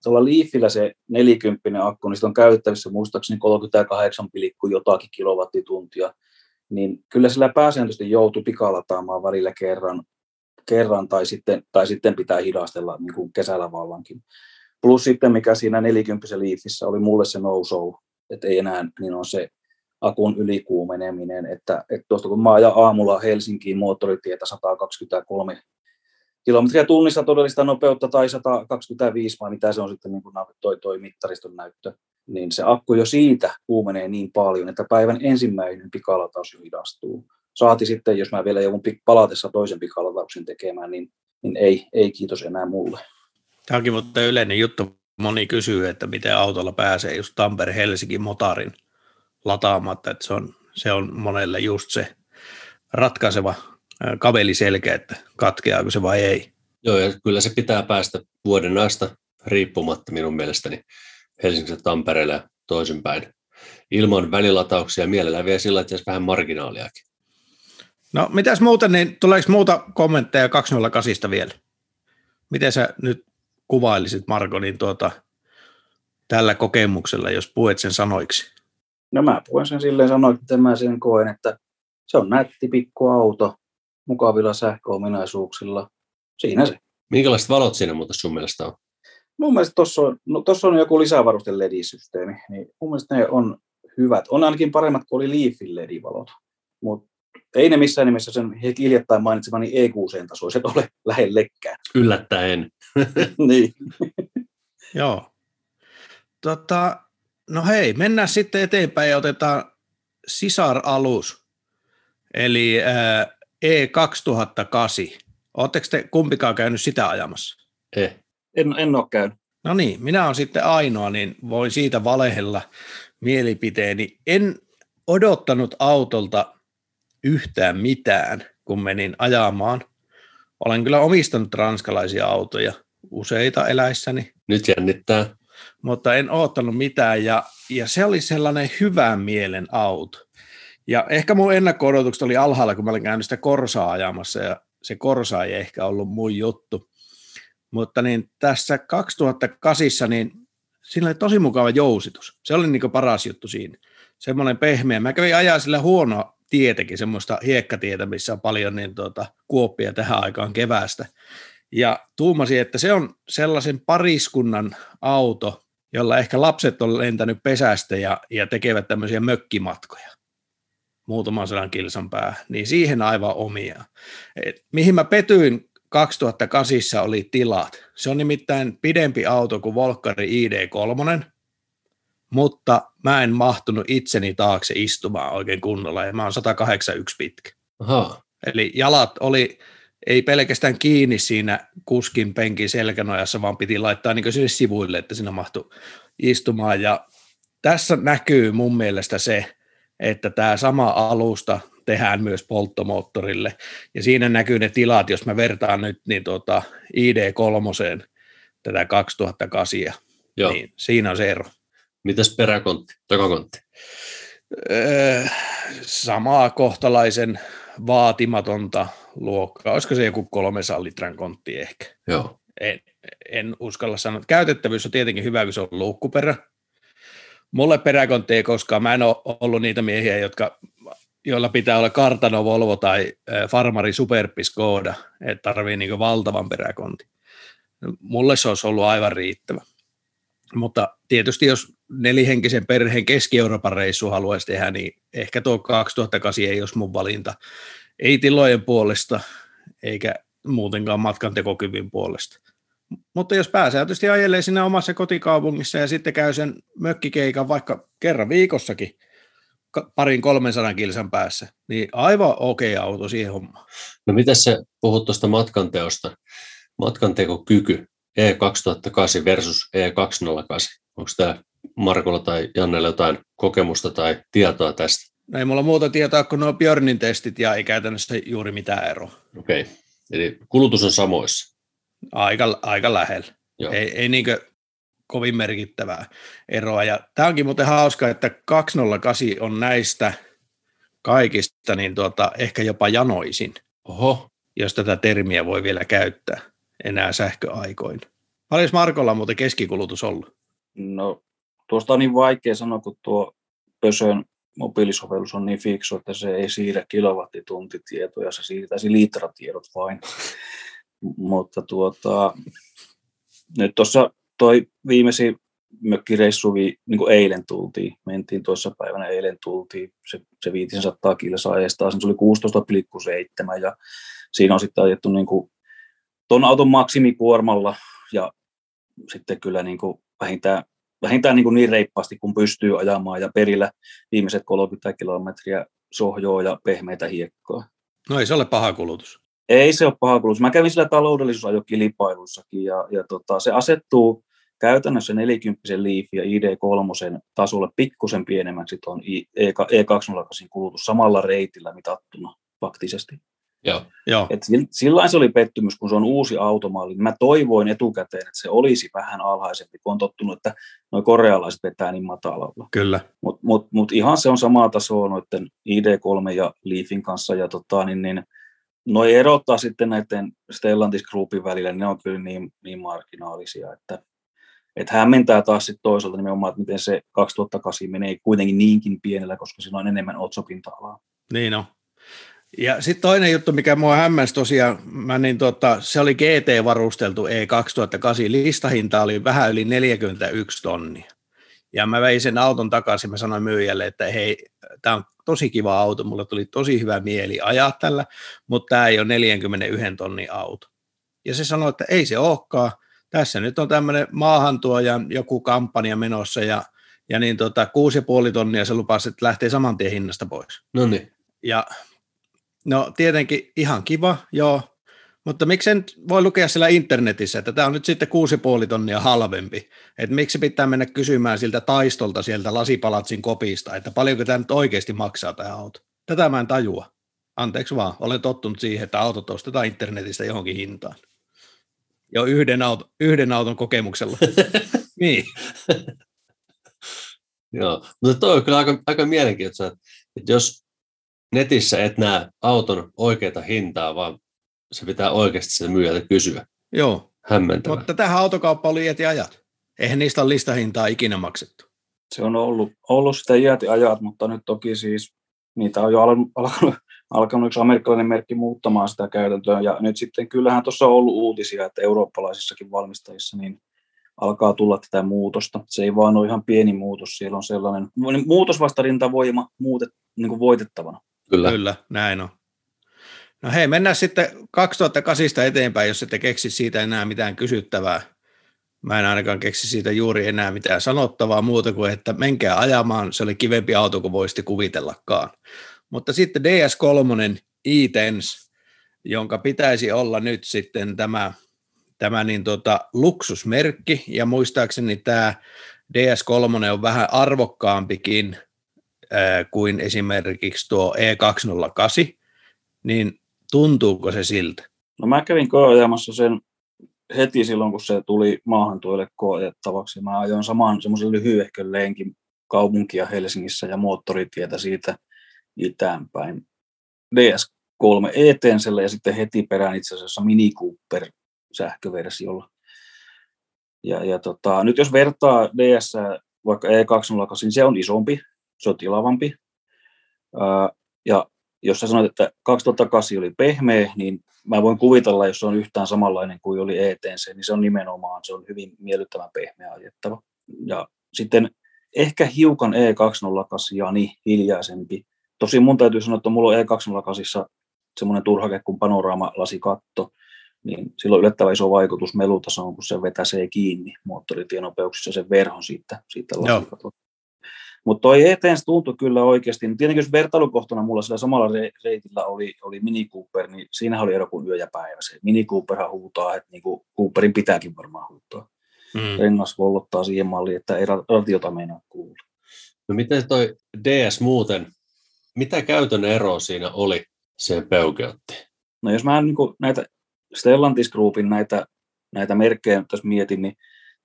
Tuolla Leafillä se nelikymppinen akku, niin on käyttävissä muistaakseni kolmekymmentäkahdeksan pilkku jotakin kilowattituntia, niin kyllä sillä pääsääntöisesti joutuu pikalataamaan välillä kerran, kerran tai, sitten, tai sitten pitää hidastella niin kuin kesällä vallankin. Plus sitten, mikä siinä neljäkymmentä Leafissä oli mulle se no-show, että ei enää, niin on se akun ylikuumeneminen, että, että tuosta kun mä ajan aamulla Helsinkiin moottoritietä sata kaksikymmentäkolme kilometriä tunnissa todellista nopeutta tai sata kaksikymmentäviisi, vai mitä se on sitten niin kuin toi, toi mittariston näyttö, niin se akku jo siitä kuumenee niin paljon, että päivän ensimmäinen pikalataus jo hidastuu. Saati sitten, jos mä vielä joku palatessa toisen pikalatauksen tekemään, niin, niin ei, ei kiitos enää mulle. Tämä onkin mutta yleinen juttu. Moni kysyy, että miten autolla pääsee just Tampere-Helsinki motarin lataamatta, että se on, se on monelle just se ratkaiseva kaveliselkä, että katkeaako se vai ei. Joo, ja kyllä se pitää päästä vuoden ajasta riippumatta minun mielestäni Helsingistä Tampereelle ja toisinpäin. Ilman välilatauksia mielellään vielä sillä, että vähän marginaaliakin. No, mitäs muuta, niin tuleeko muuta kommentteja kaksisataakahdeksan vielä? Miten sä nyt kuvailisit, Marko, niin tuota, tällä kokemuksella, jos puet sen sanoiksi? No mä puhun sen silleen sanoiksi, että mä sen koen, että se on nätti pikkuauto, mukavilla sähköominaisuuksilla. Siinä se. Minkälaiset valot siinä muuta sun mielestä on? Mun mielestä tuossa on, no, on joku lisävaruste L E D-systeemi, niin mun mielestä ne on hyvät. On ainakin paremmat kuin oli Leafin L E D-valot, mutta ei ne missään nimessä sen hiljattain mainitsemani E Q C-tasoiset ole lähellekään. Yllättäen. Niin. Joo. Tota, no hei, mennään sitten eteenpäin ja otetaan sisaralus, eli äh, E kaksituhattakahdeksan. Oletteko te kumpikaan käynyt sitä ajamassa? Ei. En, en ole käynyt. No niin, minä olen sitten ainoa, niin voin siitä valehella mielipiteeni. En odottanut autolta yhtään mitään, kun menin ajamaan. Olen kyllä omistanut ranskalaisia autoja useita eläissäni. Nyt jännittää. Mutta en odottanut mitään, ja, ja se oli sellainen hyvän mielen auto. Ja ehkä mun ennakko-odotukset oli alhaalla, kun mä olin käynyt sitä Corsaa ajamassa, ja se Corsa ei ehkä ollut mun juttu. Mutta niin tässä kaksituhattakahdeksan, niin siinä oli tosi mukava jousitus. Se oli niin paras juttu siinä. Semmoinen pehmeä. Mä kävin ajaa sillä huonoa tietenkin, semmoista hiekkatietä, missä on paljon niin tuota, kuoppia tähän aikaan keväästä. Ja tuumasin, että se on sellaisen pariskunnan auto, jolla ehkä lapset on lentänyt pesästä ja, ja tekevät tämmöisiä mökkimatkoja muutaman sadan kilsan päähän. Niin siihen aivan omia. Et mihin mä petyin kaksituhattakahdeksan oli tilat. Se on nimittäin pidempi auto kuin Volkkari I D kolme, mutta mä en mahtunut itseni taakse istumaan oikein kunnolla, ja mä oon sata kahdeksankymmentäyksi pitkä. Aha. Eli jalat oli, ei pelkästään kiinni siinä kuskin penkin selkänojassa, vaan piti laittaa niin kuin sinne sivuille, että siinä mahtui istumaan. Ja tässä näkyy mun mielestä se, että tämä sama alusta tehdään myös polttomoottorille, ja siinä näkyy ne tilat, jos mä vertaan nyt niin tuota I D kolme tätä kaksituhattakahdeksan, Joo. Niin siinä on se ero. Mitäs peräkontti, takakontti? Öö, samaa kohtalaisen vaatimatonta luokkaa, olisiko se joku kolmesadan litran kontti ehkä? Joo. En, en uskalla sanoa. Käytettävyys on tietenkin hyvä, kun se on luukkuperä. Mulle peräkontti ei koskaan, mä en ole ollut niitä miehiä, jotka joilla pitää olla kartano Volvo tai farmari Superb Skoda, että tarvii niin valtavan peräkontin. Mulle se olisi ollut aivan riittävä. Mutta tietysti jos nelihenkisen perheen Keski-Euroopan reissu haluaisi tehdä, niin ehkä tuo kaksituhattakahdeksan ei olisi mun valinta. Ei tilojen puolesta, eikä muutenkaan matkantekokyvyn puolesta. Mutta jos pääsääntöisesti ajelee siinä omassa kotikaupungissa ja sitten käy sen mökkikeikan vaikka kerran viikossakin, parin kolmensadan kilsan päässä, niin aivan okei okay auto siihen hommaan. No mitäs se puhut tuosta matkanteosta? Matkantekokyky E kaksituhattakahdeksan versus E kaksisataakahdeksan. Onko tämä Markolla tai Jannella jotain kokemusta tai tietoa tästä? No ei mulla muuta tietoa kuin nuo Björnin testit ja ei käytännössä juuri mitään eroa. Okei, okay. Eli kulutus on samoissa? Aika, aika lähellä. Joo. Ei, ei niinkö kovin merkittävää eroa, ja tämä onkin muuten hauska, että kaksisataakahdeksan on näistä kaikista niin tuota, ehkä jopa janoisin. Oho, jos tätä termiä voi vielä käyttää enää sähköaikoina. Paljonko Markolla on muuten keskikulutus ollut? No tuosta on niin vaikea sanoa, kun tuo Peugeotin mobiilisovellus on niin fiksu, että se ei siirrä kilowattituntitietoja, se siirtäisi litratiedot vain. Mutta tuota, nyt tuossa toi viimeisin mökkireissu niin kuin eilen tultiin, mentiin toissa päivänä eilen tultiin, se, se viisisataa kilsaa ajastaan, se oli kuusitoista pilkku seitsemän ja siinä on sitten ajettu niin kuin ton auton maksimikuormalla ja sitten kyllä niin kuin vähintään, vähintään niin, kuin niin reippaasti kun pystyy ajamaan ja perillä viimeiset kolmekymmentä kilometriä sohjoa ja pehmeitä hiekkoa. No ei se ole paha kulutus. Ei se ole paha kulutus. Mä kävin sillä taloudellisuusajokilpailuissakin ja, ja tota, se asettuu käytännössä neljäkymmentä Leaf ja I D kolme tasolle pikkusen pienemmäksi tuon E kaksisataakahdeksan kulutus samalla reitillä mitattuna faktisesti. Joo, joo. Et sillain se oli pettymys, kun se on uusi automalli. Mä toivoin etukäteen, että se olisi vähän alhaisempi, kun on tottunut, että nuo korealaiset vetää niin matalalla. Kyllä. Mutta mut, mut ihan se on samaa tasoa noiden I D kolme ja Leafin kanssa. Ja tota, niin, niin, noi erottaa sitten näiden Stellantis Groupin välillä, niin ne on kyllä niin, niin marginaalisia, että et hämmentää taas sitten toisaalta nimenomaan, että miten se kaksituhattakahdeksan menee kuitenkin niinkin pienellä, koska siinä on enemmän otsopinta-alaa. Niin on. Ja sitten toinen juttu, mikä mua hämmäsi tosiaan, mä niin tota, se oli G T-varusteltu E kaksituhattakahdeksan, listahinta oli vähän yli neljäkymmentäyksi tonnia. Ja mä vein sen auton takaisin, mä sanoin myyjälle, että hei, tämä on tosi kiva auto, mulla tuli tosi hyvä mieli ajaa tällä, mutta tämä ei ole neljäkymmentäyksi tonnin auto. Ja se sanoi, että ei se olekaan, tässä nyt on tämmöinen maahantuojan joku kampanja menossa, ja, ja niin tota, kuusi pilkku viisi tonnia se lupasi, että lähtee saman tien hinnasta pois. No niin. Ja... No tietenkin ihan kiva, joo, mutta miksi en voi lukea siellä internetissä, että tämä on nyt sitten kuusi pilkku viisi tonnia halvempi, että miksi pitää mennä kysymään siltä taistolta sieltä lasipalatsin kopista, että paljonko tämä nyt oikeasti maksaa tämä auto. Tätä mä en tajua, anteeksi vaan, olen tottunut siihen, että autot ostetaan internetistä johonkin hintaan. Jo yhden, auto, yhden auton kokemuksella. Niin. Joo, mutta toi on kyllä aika, aika mielenkiintoista, että jos netissä et näe auton oikeaa hintaa, vaan se pitää oikeasti sitä myyjältä kysyä. Joo. Hämmentävää. Mutta tähän autokauppa oli iät ja ajat. Eihän niistä ole listahintaa ikinä maksettu. Se on ollut, ollut sitä iät ja ajat, mutta nyt toki siis niitä on jo alkanut, alkanut yksi amerikkalainen merkki muuttamaan sitä käytäntöä. Ja nyt sitten kyllähän tuossa on ollut uutisia, että eurooppalaisissakin valmistajissa niin alkaa tulla tätä muutosta. Se ei vaan ole ihan pieni muutos. Siellä on sellainen muutosvastarintavoima muutet, niin kuin voitettavana. Kyllä. Kyllä, näin on. No hei, mennään sitten kaksituhattakahdeksan eteenpäin, jos ette keksi siitä enää mitään kysyttävää. Mä en ainakaan keksi siitä juuri enää mitään sanottavaa muuta kuin, että menkää ajamaan. Se oli kivempi auto kuin voisitte kuvitellakaan. Mutta sitten D S kolme e-tens, jonka pitäisi olla nyt sitten tämä, tämä niin tota, luksusmerkki. Ja muistaakseni tämä D S kolme on vähän arvokkaampikin kuin esimerkiksi tuo E kaksisataakahdeksan, niin tuntuuko se siltä? No mä kävin koeajamassa sen heti silloin, kun se tuli maahantuille koeajettavaksi. Mä ajoin saman semmoisen lyhyehkön lenkin kaupunkia Helsingissä ja moottoritietä siitä itäänpäin D S kolme E-tensellä ja sitten heti perään itse asiassa Mini Cooper sähköversiolla. Ja, ja tota, nyt jos vertaa D S vaikka E kaksisataakahdeksan, niin se on isompi. Se on tilavampi. Ja jos sä sanoit, että kaksituhattakahdeksan oli pehmeä, niin mä voin kuvitella, jos se on yhtään samanlainen kuin oli E T C, niin se on nimenomaan, se on hyvin miellyttävän pehmeä ajettava. Ja sitten ehkä hiukan E kaksisataakahdeksan niin hiljaisempi. Tosin mun täytyy sanoa, että mulla on E kaksisataakahdeksan semmoinen turhake kuin panoraamalasikaatto, niin sillä on yllättävän iso vaikutus melutasoon, kun se vetäsee kiinni moottoritienopeuksissa sen verhon siitä, siitä lasikatosta. Mutta toi eteen se tuntui kyllä oikeasti. Tietenkin jos vertailukohtana mulla sillä samalla re- reitillä oli, oli Mini Cooper, niin siinä oli ero kuin yö ja päivä. Se Mini Cooperhan huutaa, että niin kuin Cooperin pitääkin varmaan huutaa. Mm. Rengas vollottaa siihen malliin, että ei radiota meinaa kuulla. No miten toi D S muuten, mitä käytön ero siinä oli se Peugeottiin? No jos mä niin kuin näitä Stellantis Groupin näitä, näitä merkkejä tässä mietin, niin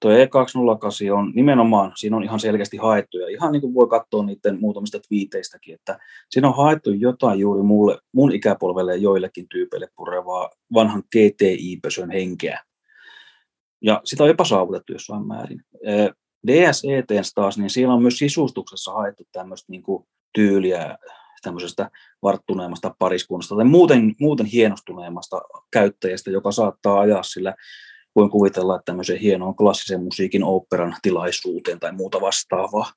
tuo E kaksisataakahdeksan on nimenomaan, siinä on ihan selkeästi haettu, ja ihan niin kuin voi katsoa niiden muutamista twiiteistäkin, että siinä on haettu jotain juuri mulle, mun ikäpolvelle ja joillekin tyypeille purevaa vanhan G T I-pösön henkeä. Ja sitä on jopa saavutettu jossain määrin. D S E T taas, niin siellä on myös sisustuksessa haettu tämmöistä niin kuin tyyliä tämmöisestä varttuneemmasta pariskunnasta tai muuten, muuten hienostuneemmasta käyttäjästä, joka saattaa ajaa sillä, voin kuvitella, että tämmöiseen hienoon klassisen musiikin oopperan tilaisuuteen tai muuta vastaavaa.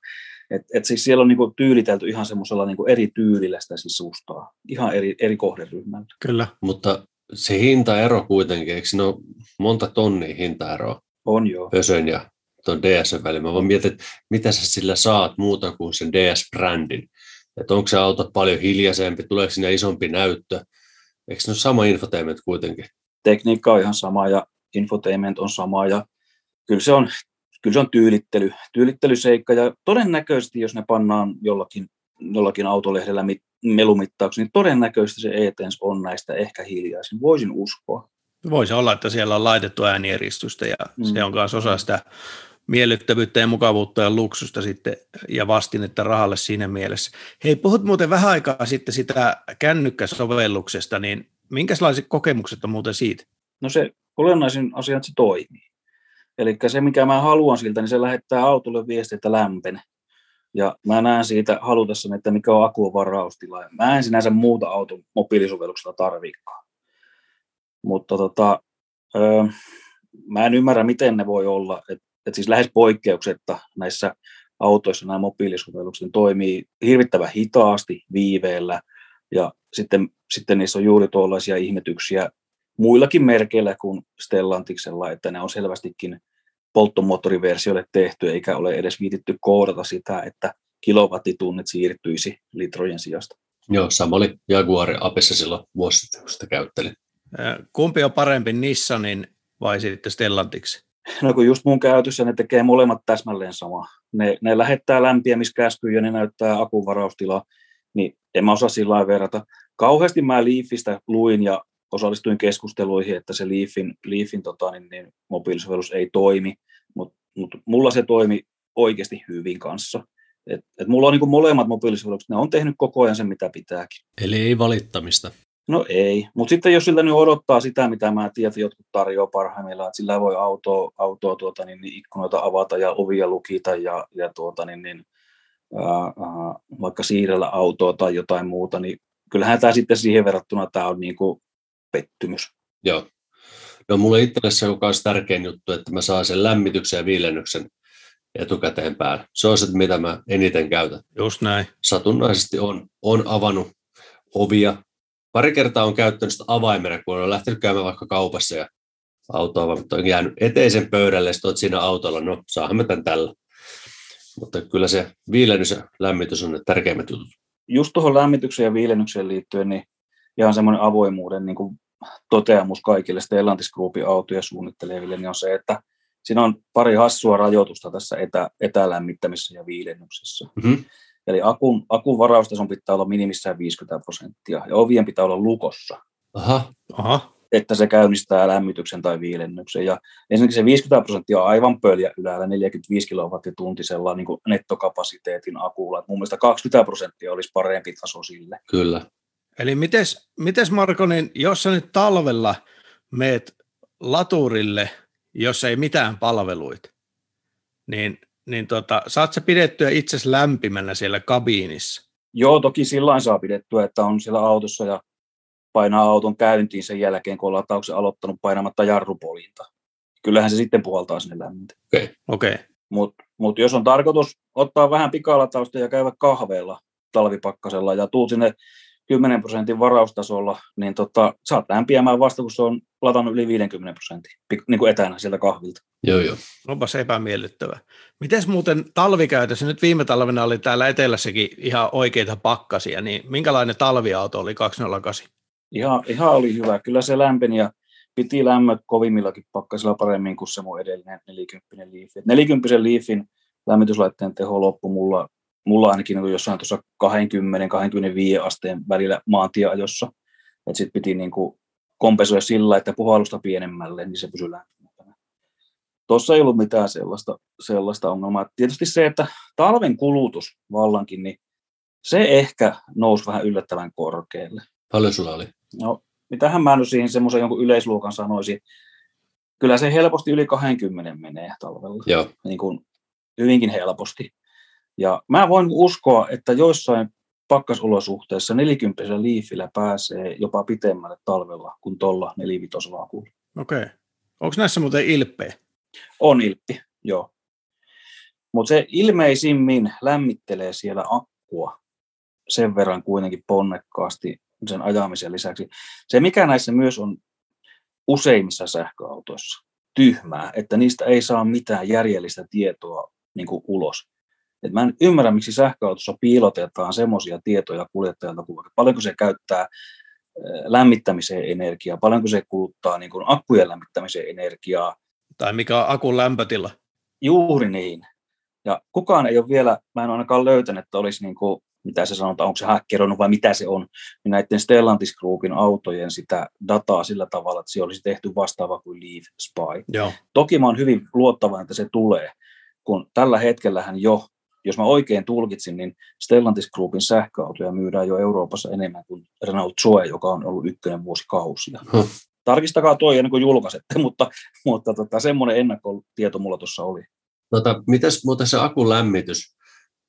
Et, et siis siellä on niinku tyylitelty ihan semmoisella niinku eri tyylillä sitä sisustaa, ihan eri, eri kohderyhmällä. Kyllä, mutta se hintaero kuitenkin, eikö siinä ole monta tonnia hintaeroa? On joo. Peugeon ja tuon D S:n välillä. Mä vaan mietin, että mitä sä sillä saat muuta kuin sen D S-brändin. Että onko se auto paljon hiljaisempi, tuleeko siinä isompi näyttö? Eikö se ole sama infotainment kuitenkin? Tekniikka on ihan sama ja infotainment on sama ja kyllä se on, kyllä se on tyylittely, tyylittelyseikka ja todennäköisesti, jos ne pannaan jollakin, jollakin autolehdellä mit, melumittauksi, niin todennäköisesti se E T S on näistä ehkä hiljaisin, voisin uskoa. Voisi olla, että siellä on laitettu äänieristystä ja mm. se on myös osa sitä miellyttävyyttä ja mukavuutta ja luksusta sitten ja vastinetta rahalle siinä mielessä. Hei, puhut muuten vähän aikaa sitten sitä kännykkäsovelluksesta, niin minkälaiset kokemukset on muuten siitä? No se olennaisin asia, että se toimii. Eli se, mikä mä haluan siltä, niin se lähettää autolle viestiä, että lämpene. Ja mä näen siitä halutessani, että mikä on akuvaraustilaan. Ja mä en sinänsä muuta auton mobiilisovelluksella tarvikaan. Mutta tota, öö, mä en ymmärrä, miten ne voi olla. Että et siis lähes poikkeuksetta näissä autoissa nämä mobiilisovellukset toimii hirvittävän hitaasti viiveellä. Ja sitten, sitten niissä on juuri tuollaisia ihmetyksiä muillakin merkeillä kuin Stellantiksella, että ne on selvästikin polttomoottoriversiolle tehty, eikä ole edes viititty koodata sitä, että kilowattitunnit siirtyisi litrojen sijasta. Joo, sama oli Jaguar Apessa silloin vuosi sitten, kun sitä käyttelin. Kumpi on parempi, Nissanin vai sitten Stellantiksi? No kun just mun käytössä ne tekee molemmat täsmälleen samaa. Ne, ne lähettää lämpiämiskäskyjä ja ne näyttää akunvaraustilaa, niin en mä osaa sillä lailla verrata. Kauheasti mä Leafistä luin ja osallistuin keskusteluihin, että se Leafin, Leafin tota, niin, niin, mobiilisovellus ei toimi, mutta mut mulla se toimi oikeasti hyvin kanssa. Et, et mulla on niin kuin molemmat mobiilisovellukset, ne on tehnyt koko ajan sen, mitä pitääkin. Eli ei valittamista. No ei, mutta sitten jos siltä nyt odottaa sitä, mitä mä tiedän, että jotkut tarjoaa parhaimmillaan, että sillä voi autoa, autoa tuota, niin, niin, ikkunoita avata ja ovia lukita ja, ja tuota, niin, niin, äh, äh, vaikka siirrellä autoa tai jotain muuta, niin kyllähän tämä sitten siihen verrattuna tämä on niin kuin pettymys. Joo. No mulle itselle se on myös tärkein juttu, että mä saan sen lämmityksen ja viilennyksen etukäteen päälle. Se on se, mitä mä eniten käytän. Just näin. Satunnaisesti on, on avannut ovia. Pari kertaa on käyttänyt sitä avaimena, kun on lähtenyt käymään vaikka kaupassa ja autoa, mutta on jäänyt eteisen pöydälle ja sitten olet siinä autolla. No, saahan mä tämän tällä. Mutta kyllä se viilennys ja lämmitys on ne tärkeimmät jutut. Just tuohon lämmitykseen ja viilennykseen liittyen, niin ihan semmoinen avoimuuden niin kuin toteamus kaikille Stellantis Groupin autoja suunnitteleville, niin on se, että siinä on pari hassua rajoitusta tässä etä, etälämmittämisessä ja viilennyksessä. Mm-hmm. Eli akun, akun varaustason pitää olla minimissään viisikymmentä prosenttia ja ovien pitää olla lukossa, aha, aha. että se käynnistää lämmityksen tai viilennyksen. Ja ensinnäkin se viisikymmentä prosenttia on aivan pöljä ylällä, neljäkymmentäviisi kilowattituntisella niin kuin nettokapasiteetin akulla. Mun mielestä kaksikymmentä prosenttia olisi parempi taso sille. Kyllä. Eli mites, mites Marko, niin jos sä nyt talvella meet laturille, jos ei mitään palveluita, niin, niin tota, saat sä pidettyä itsesi lämpimänä siellä kabiinissa? Joo, toki sillain saa pidettyä, että on siellä autossa ja painaa auton käyntiin sen jälkeen, kun on latauksen aloittanut painamatta jarrupoljinta. Kyllähän se sitten puhaltaa sinne lämmintä. Okei. Okay. Okay. Mutta mut jos on tarkoitus ottaa vähän pikalatausta ja käydä kahveilla talvipakkasella ja tuut sinne kymmenen prosentin varaustasolla, niin tota, saat lämpiämään vasta, kun se on latannut yli viisikymmentä prosenttia, niin kuin etänä sieltä kahvilta. Joo, joo. Onpas epämiellyttävää. Mites muuten talvikäytössä, nyt viime talvena oli täällä etelässäkin ihan oikeita pakkasia, niin minkälainen talviauto oli kaksisataakahdeksan? Ihan, ihan oli hyvä. Kyllä se lämpeni ja piti lämmöt kovimmillakin pakkasilla paremmin kuin se mun edellinen neljäkymmentä Leaf. neljäkymmentä Leafin lämmityslaitteen teho loppui mulla Mulla ainakin niin jossain tuossa kaksikymmentä kaksikymmentäviisi asteen välillä maantieajossa. Sitten piti niin kuin kompensoida sillä, että puhallusta pienemmälle, niin se pysyi lämpimänä. Tuossa ei ollut mitään sellaista, sellaista ongelmaa. Tietysti se, että talven kulutus vallankin, niin se ehkä nousi vähän yllättävän korkealle. Paljon sulla oli? No, mitähän mä nyt siihen semmoisen jonkun yleisluokan sanoisin. Kyllä se helposti yli kaksikymmentä menee talvella. Joo. Niin kuin hyvinkin helposti. Ja mä voin uskoa, että joissain pakkasolosuhteessa nelikymppisellä Leafillä pääsee jopa pitemmälle talvella kuin tuolla nelivitosella akulla. Okei. Okay. Onko näissä muuten ilppeä? On ilppi, joo. Mutta se ilmeisimmin lämmittelee siellä akkua sen verran kuitenkin ponnekkaasti sen ajamisen lisäksi. Se, mikä näissä myös on useimmissa sähköautoissa tyhmää, että niistä ei saa mitään järjellistä tietoa niin kuin ulos. Et mä en ymmärrä, miksi sähköautossa piilotetaan semmoisia tietoja kuljettajalta, paljonko se käyttää lämmittämiseen energiaa, paljonko se kuluttaa niin kuin akkujen lämmittämiseen energiaa. Tai mikä on akun lämpötila. Juuri niin. Ja kukaan ei ole vielä, mä en ainakaan löytänyt, että olisi niin kuin, mitä se sanotaan, onko se häkkeroinut vai mitä se on, niin näiden Stellantis Groupin autojen sitä dataa sillä tavalla, että se olisi tehty vastaava kuin Leaf Spy. Joo. Toki mä oon hyvin luottavainen, että se tulee, kun tällä hetkellähän jo, jos mä oikein tulkitsin, niin Stellantis Groupin sähköautoja myydään jo Euroopassa enemmän kuin Renault Zoe, joka on ollut ykkönen vuosikausia. Hmm. Tarkistakaa toi ennen kuin julkaisette, mutta, mutta tota, semmoinen ennakkotieto mulla tuossa oli. Tota, mitäs muuten se akulämmitys?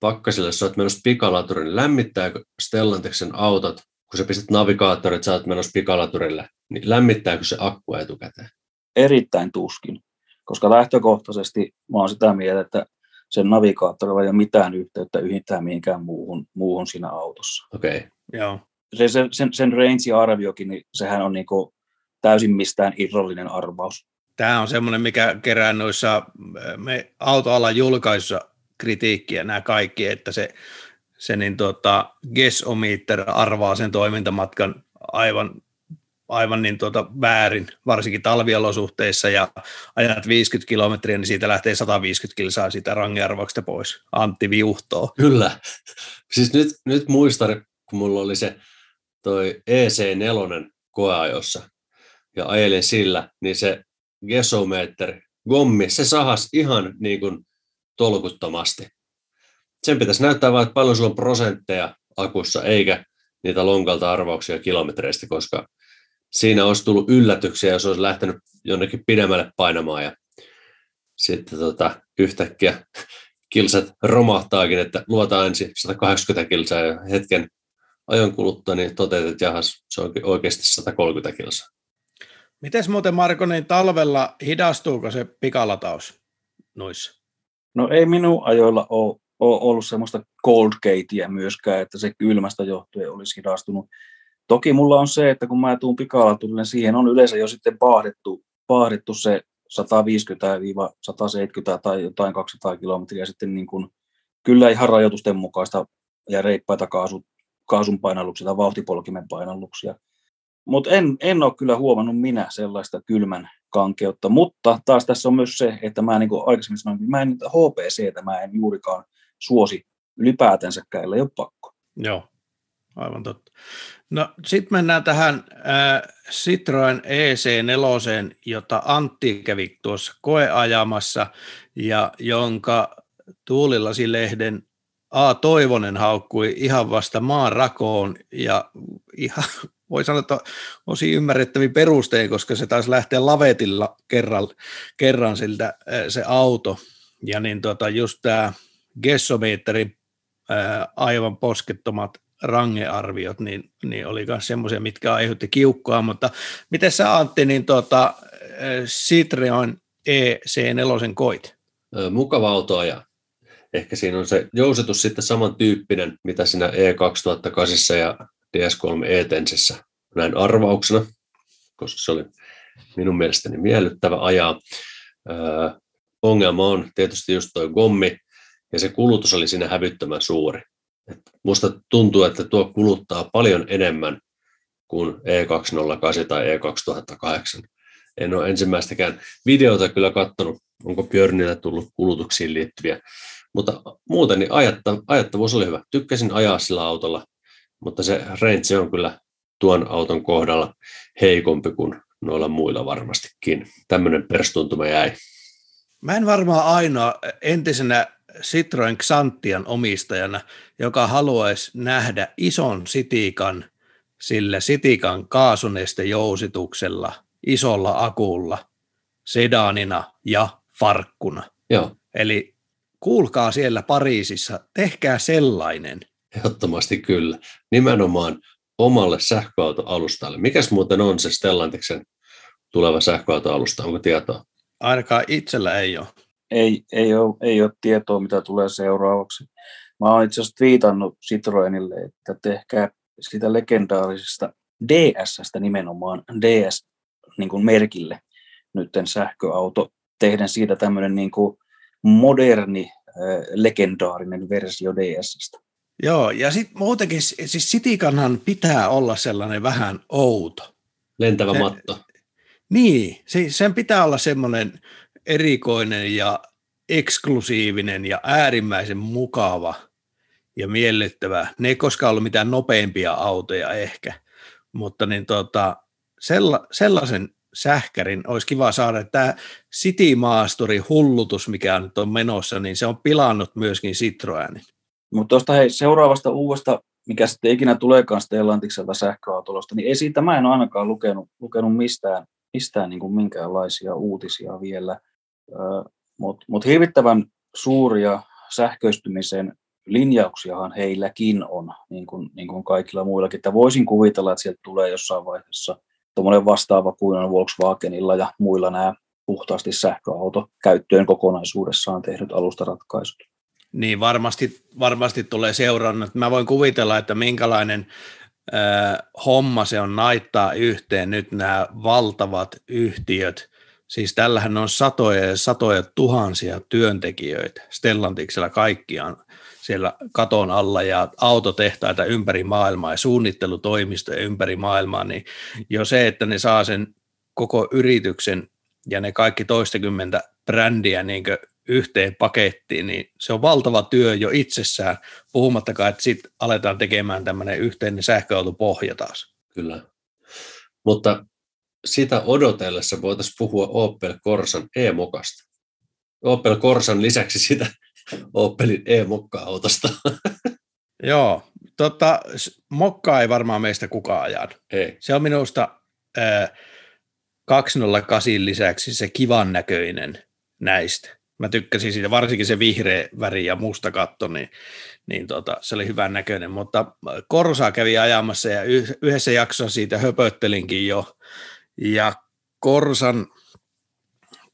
Pakkasille, jos olet menossa pikalaturille, niin lämmittääkö Stellantiksen autot, kun sä pistät navigaattorit, että sä olet menossa pikalaturille, niin lämmittääkö se akku etukäteen? Erittäin tuskin, koska lähtökohtaisesti mä oon sitä mieltä, että sen navigaattorilla ei ole mitään yhteyttä yhintään mihinkään muuhun, muuhun siinä autossa. Okei, okay. Joo. Se, sen, sen range-arviokin, niin sehän on niinku täysin mistään irrallinen arvaus. Tämä on semmoinen, mikä kerää noissa me autoalan julkaisussa kritiikkiä nämä kaikki, että se, se niin tota, guessometer arvaa sen toimintamatkan aivan, aivan niin tota väärin, varsinkin talviolosuhteissa, ja ajat viisikymmentä kilometriä, niin siitä lähtee sata viisikymmentä kilsaa sitä rangearvoksesta pois. Antti viuhtoo. Kyllä. Siis nyt, nyt muistan, kun mulla oli se toi E C neljä koeajossa, ja ajelin sillä, niin se guessometer gommi, se sahas ihan niin kuin tolkuttomasti. Sen pitäisi näyttää vain, että paljon sulla on prosentteja akussa, eikä niitä lonkalta arvauksia kilometreistä, koska siinä olisi tullut yllätyksiä, jos olisi lähtenyt jonnekin pidemmälle painamaan, ja sitten tota, yhtäkkiä kilsat romahtaakin, että luotaan ensin sata kahdeksankymmentä kilsaa, ja hetken ajon kuluttua, niin toteat, että jahas, se onkin oikeasti sata kolmekymmentä kilsaa. Mites muuten, Marko, niin talvella hidastuuko se pikalataus noissa? No ei minun ajoilla ole, ole ollut semmoista cold gatea myöskään, että se kylmästä johtuen olisi hidastunut. Toki mulla on se, että kun mä tuun pikalaturille, niin siihen on yleensä jo sitten paahdettu, paahdettu se sata viisikymmentä–sata seitsemänkymmentä tai jotain kaksisataa kilometriä sitten niin kuin, kyllä ihan rajoitusten mukaista ja reippaita kaasu, kaasun painalluksia tai vauhtipolkimen painalluksia. Mutta en, en ole kyllä huomannut minä sellaista kylmän kankeutta, mutta taas tässä on myös se, että mä niin kuin aikaisemmin sanoin, mä en nyt H P C:tä mä en juurikaan suosi ylipäätänsäkään, ei ole pakko. Joo, aivan totta. No sitten mennään tähän äh, Citroën E C neljä, jota Antti kävi tuossa koeajamassa ja jonka Tuulilasilehden A. Toivonen haukkui ihan vasta maan rakoon ja ihan... Voi sanoa, että osin ymmärrettäviin perustein, koska se taisi lähteä lavetilla kerran, kerran siltä se auto. Ja niin tota, just tämä gessometerin aivan poskettomat rangearviot, niin, niin oli myös semmoisia, mitkä aiheutti kiukkaa. Mutta miten sä, Antti, niin tota, Citroën E C neljä koit? Mukava auto ajaa. Ehkä siinä on se jousitus sitten samantyyppinen, mitä siinä E kaksituhattakahdeksan ja D S kolme E-tensissä näin arvauksena, koska se oli minun mielestäni miellyttävä ajaa. Öö, ongelma on tietysti just tuo gommi, ja se kulutus oli siinä hävyttömän suuri. Et musta tuntuu, että tuo kuluttaa paljon enemmän kuin E kaksisataakahdeksan tai E kaksituhattakahdeksan. En ole ensimmäistäkään videota kyllä katsonut, onko Björnillä tullut kulutuksiin liittyviä, mutta muuten niin ajatta, ajattavuus oli hyvä. Tykkäsin ajaa sillä autolla. Mutta se range on kyllä tuon auton kohdalla heikompi kuin noilla muilla varmastikin. Tämmöinen perstuntuma jäi. Mä en varmaan ainoa entisenä Citroën Xantian omistajana, joka haluaisi nähdä ison sitikan sillä sitikan kaasunestejousituksella, isolla akulla, sedaanina ja farkkuna. Joo. Eli kuulkaa siellä Pariisissa, tehkää sellainen. Ehdottomasti kyllä. Nimenomaan omalle sähköautoalustalle. Mikäs muuten on se Stellantiksen tuleva sähköautoalusta? Onko tietoa? Ainakaan itsellä ei ole. Ei, ei, ole, ei ole tietoa, mitä tulee seuraavaksi. Mä oon itse asiassa twiitannut Citroenille, että tehkää sitä legendaarisesta D S:stä nimenomaan D S-merkille niin nytten sähköauto, tehden siitä tämmöinen niin kuin moderni, äh, legendaarinen versio D S:stä. Joo, ja sitten muutenkin, siis Citycanhan pitää olla sellainen vähän outo. Lentävä se, matto. Niin, se, sen pitää olla semmoinen erikoinen ja eksklusiivinen ja äärimmäisen mukava ja miellyttävä. Ne ei koskaan ollut mitään nopeampia autoja ehkä, mutta niin tota, sella, sellaisen sähkärin olisi kiva saada. Tämä City Maasturi-hullutus, mikä nyt on menossa, niin se on pilannut myöskin Citroënin. Mutta tuosta hei, seuraavasta uudesta, mikä sitten ikinä tuleekaan Stellantikselta sähköautosta, niin ei siitä, mä en ole ainakaan lukenut, lukenut mistään, mistään niin kuin minkäänlaisia uutisia vielä. Mutta mut hirvittävän suuria sähköistymisen linjauksiahan heilläkin on, niin kuin, niin kuin kaikilla muillakin. Että voisin kuvitella, että sieltä tulee jossain vaiheessa tuommoinen vastaava kuin on Volkswagenilla ja muilla nämä puhtaasti sähköauto käyttöön kokonaisuudessaan tehdyt alustaratkaisut. Niin varmasti, varmasti tulee seurannut. Mä voin kuvitella, että minkälainen äh, homma se on naittaa yhteen nyt nämä valtavat yhtiöt. Siis tällähän on satoja ja satoja tuhansia työntekijöitä Stellantiksella kaikkiaan siellä katon alla ja autotehtaita ympäri maailmaa ja suunnittelutoimistoja ympäri maailmaa, niin jo se, että ne saa sen koko yrityksen ja ne kaikki toistakymmentä brändiä niin kuin yhteen pakettiin, niin se on valtava työ jo itsessään, puhumattakaan, että sitten aletaan tekemään tämmöinen yhteinen sähköautopohja taas. Kyllä, mutta sitä odotellessa voitaisiin puhua Opel Corsan e-mokasta. Opel Corsan lisäksi sitä Opelin e-mokka-autosta. Joo, tota, mokkaa ei varmaan meistä kukaan ajaa. Ei. Se on minusta äh, kaksisataakahdeksan lisäksi se kivan näköinen näistä. Mä tykkäsin siitä, varsinkin se vihreä väri ja musta katto, niin, niin tota, se oli hyvän näköinen, mutta Corsaa kävi ajamassa ja yhdessä jaksossa siitä höpöttelinkin jo, ja Corsan,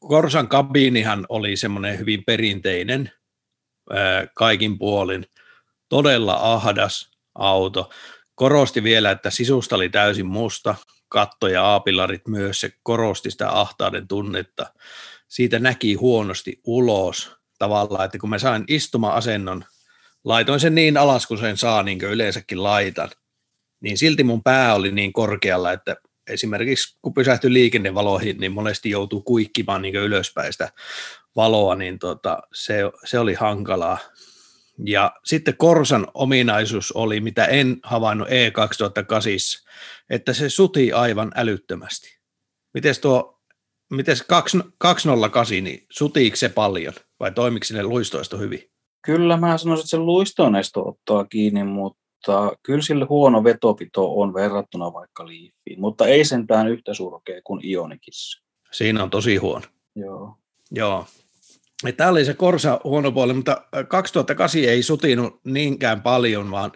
Corsan kabiinihan oli semmoinen hyvin perinteinen ää, kaikin puolin, todella ahdas auto, korosti vielä, että sisusta oli täysin musta, katto ja aapilarit myös, se korosti sitä ahtauden tunnetta. Siitä näki huonosti ulos tavallaan, että kun mä sain istuma-asennon, laitoin sen niin alas, kun sen saa, niin kuin yleensäkin laitan, niin silti mun pää oli niin korkealla, että esimerkiksi kun pysähtyi liikennevaloihin, niin monesti joutuu kuikkimaan niin kuin ylöspäin sitä valoa, niin tota, se, se oli hankalaa. Ja sitten Corsan ominaisuus oli, mitä en havainnut E kaksituhattakahdeksan, että se suti aivan älyttömästi. Mites tuo Miten se kaksisataakahdeksan, niin sutiiko se paljon vai toimiko sinne luistoisto hyvin? Kyllä mä sanoisin, että se luistoisto ottaa kiinni, mutta kyllä sille huono vetopito on verrattuna vaikka Leafiin, mutta ei sentään yhtä surkea kuin Ionikissa. Siinä on tosi huono. Joo. Joo. Tämä oli se Corsa huono puoli, mutta kaksituhattakahdeksan ei sutinut niinkään paljon, vaan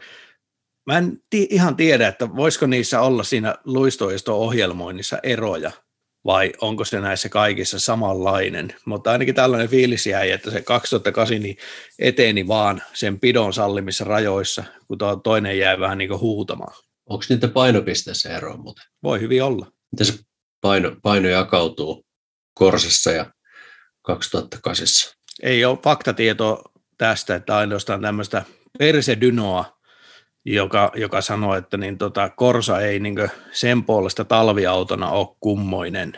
mä en t- ihan tiedä, että voisiko niissä olla siinä luistoisto-ohjelmoinnissa eroja. Vai onko se näissä kaikissa samanlainen, mutta ainakin tällainen fiilis jäi, että se kaksituhattakahdeksan niin eteni vaan sen pidon sallimissa rajoissa, kun tuo toinen jäi vähän niin kuin huutamaan. Onko niitä painopisteissä eroa muuten? Voi hyvin olla. Miten se paino, paino jakautuu Corsassa ja kaksituhattakahdeksan? Ei ole faktatietoa tästä, että ainoastaan tämmöistä persedynoa, Joka, joka sanoo, että niin tota, Corsa ei niin sen puolesta talviautona ole kummoinen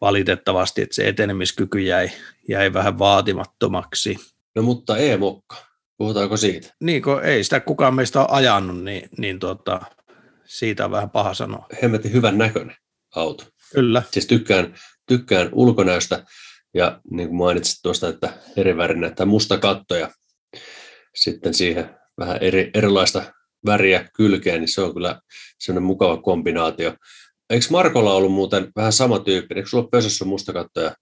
valitettavasti, että se etenemiskyky jäi, jäi vähän vaatimattomaksi. No mutta e-mokka, puhutaanko siitä? Niin, kun ei sitä kukaan meistä ole ajanut, niin, niin tota, siitä on vähän paha sanoa. Hemmetin hyvän näköinen auto. Kyllä. Siis tykkään, tykkään ulkonäöstä ja niin kuin mainitsit tuosta, että eri värinä, että musta katto ja sitten siihen vähän eri, erilaista väriä kylkeen, niin se on kyllä sellainen mukava kombinaatio. Eikö Markolla ollut muuten vähän sama tyyppi? Eikö sulla Peugeossa mustakatto ja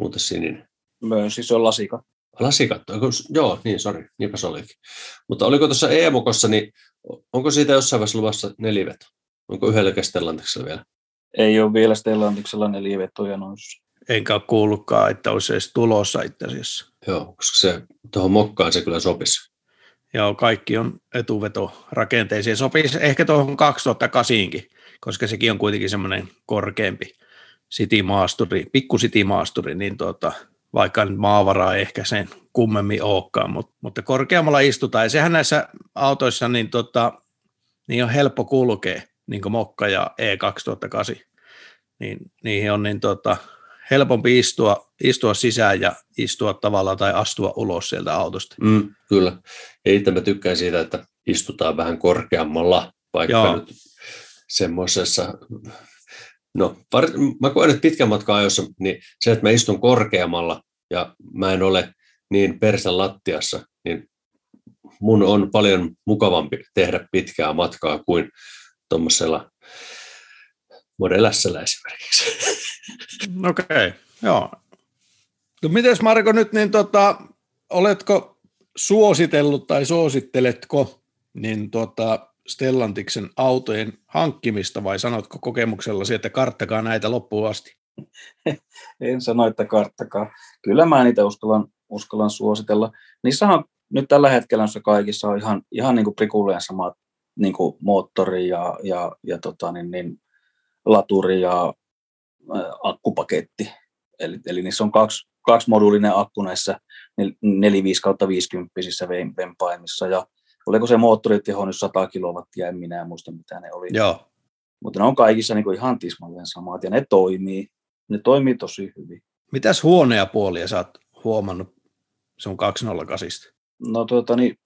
muuten sininen? Myös, siis se on lasikatto. Lasikatto, joo, niin, sori, niinpä se olikin. Mutta oliko tuossa e-mokossa, niin onko siitä jossain vaiheessa luvassa neliveto? Onko yhdelläkään Stellantiksella vielä? Ei ole vielä Stellantiksella nelivetoja nousussa. Enkä ole kuullutkaan, että olisi edes tulossa itse asiassa. Joo, koska se tuohon Mokkaan se kyllä sopisi. Joo, kaikki on etuvetorakenteisiin. Sopisi ehkä tuohon kaksituhattakahdeksankin, koska sekin on kuitenkin semmoinen korkeampi city-maasturi, pikku city-maasturi, niin tuota... vaikka nyt maavaraa ehkä sen kummemmin olekaan, mutta, mutta korkeammalla istutaan. Ja sehän näissä autoissa niin tota, niin on helppo kulkea, niin kuin Mokka ja E kaksituhattakahdeksan. Niin, niihin on niin tota, helpompi istua, istua sisään ja istua tavallaan tai astua ulos sieltä autosta. Mm, kyllä. Ja itse mä tykkään siitä, että istutaan vähän korkeammalla, vaikka joo, nyt semmoisessa... No, mä koen nyt pitkän matkan ajossa, niin se, että mä istun korkeammalla ja mä en ole niin persän lattiassa, niin mun on paljon mukavampi tehdä pitkää matkaa kuin tuommoisella modelässällä esimerkiksi. Okei, okay, joo. No, mites Marko nyt, niin tota, oletko suositellut tai suositteletko niin tota, Stellantiksen autojen hankkimista vai sanotko kokemuksellasi, että karttakaa näitä loppuun asti? En sano, että karttakaa. Kyllä mä niitä uskallan, uskallan suositella. Niissähän nyt tällä hetkellä kaikissa on ihan, ihan niin kuin prikulleen sama niin kuin moottori ja, ja, ja tota niin, niin, laturi ja ä, akkupaketti. Eli, eli niissä on kaksi, kaksi moduulinen akku näissä neljä viisi viisikymmentä vempaimissa ja oliko se moottoriteho nyt sata kilowattia, en minä muista mitä ne oli. Joo. Mutta ne on kaikissa niin kuin ihan tismalleen samat ja ne toimii. Ne toimii tosi hyvin. Mitäs huoneja puolia sä oot huomannut sun kaksisataakahdeksan? No tuota niin,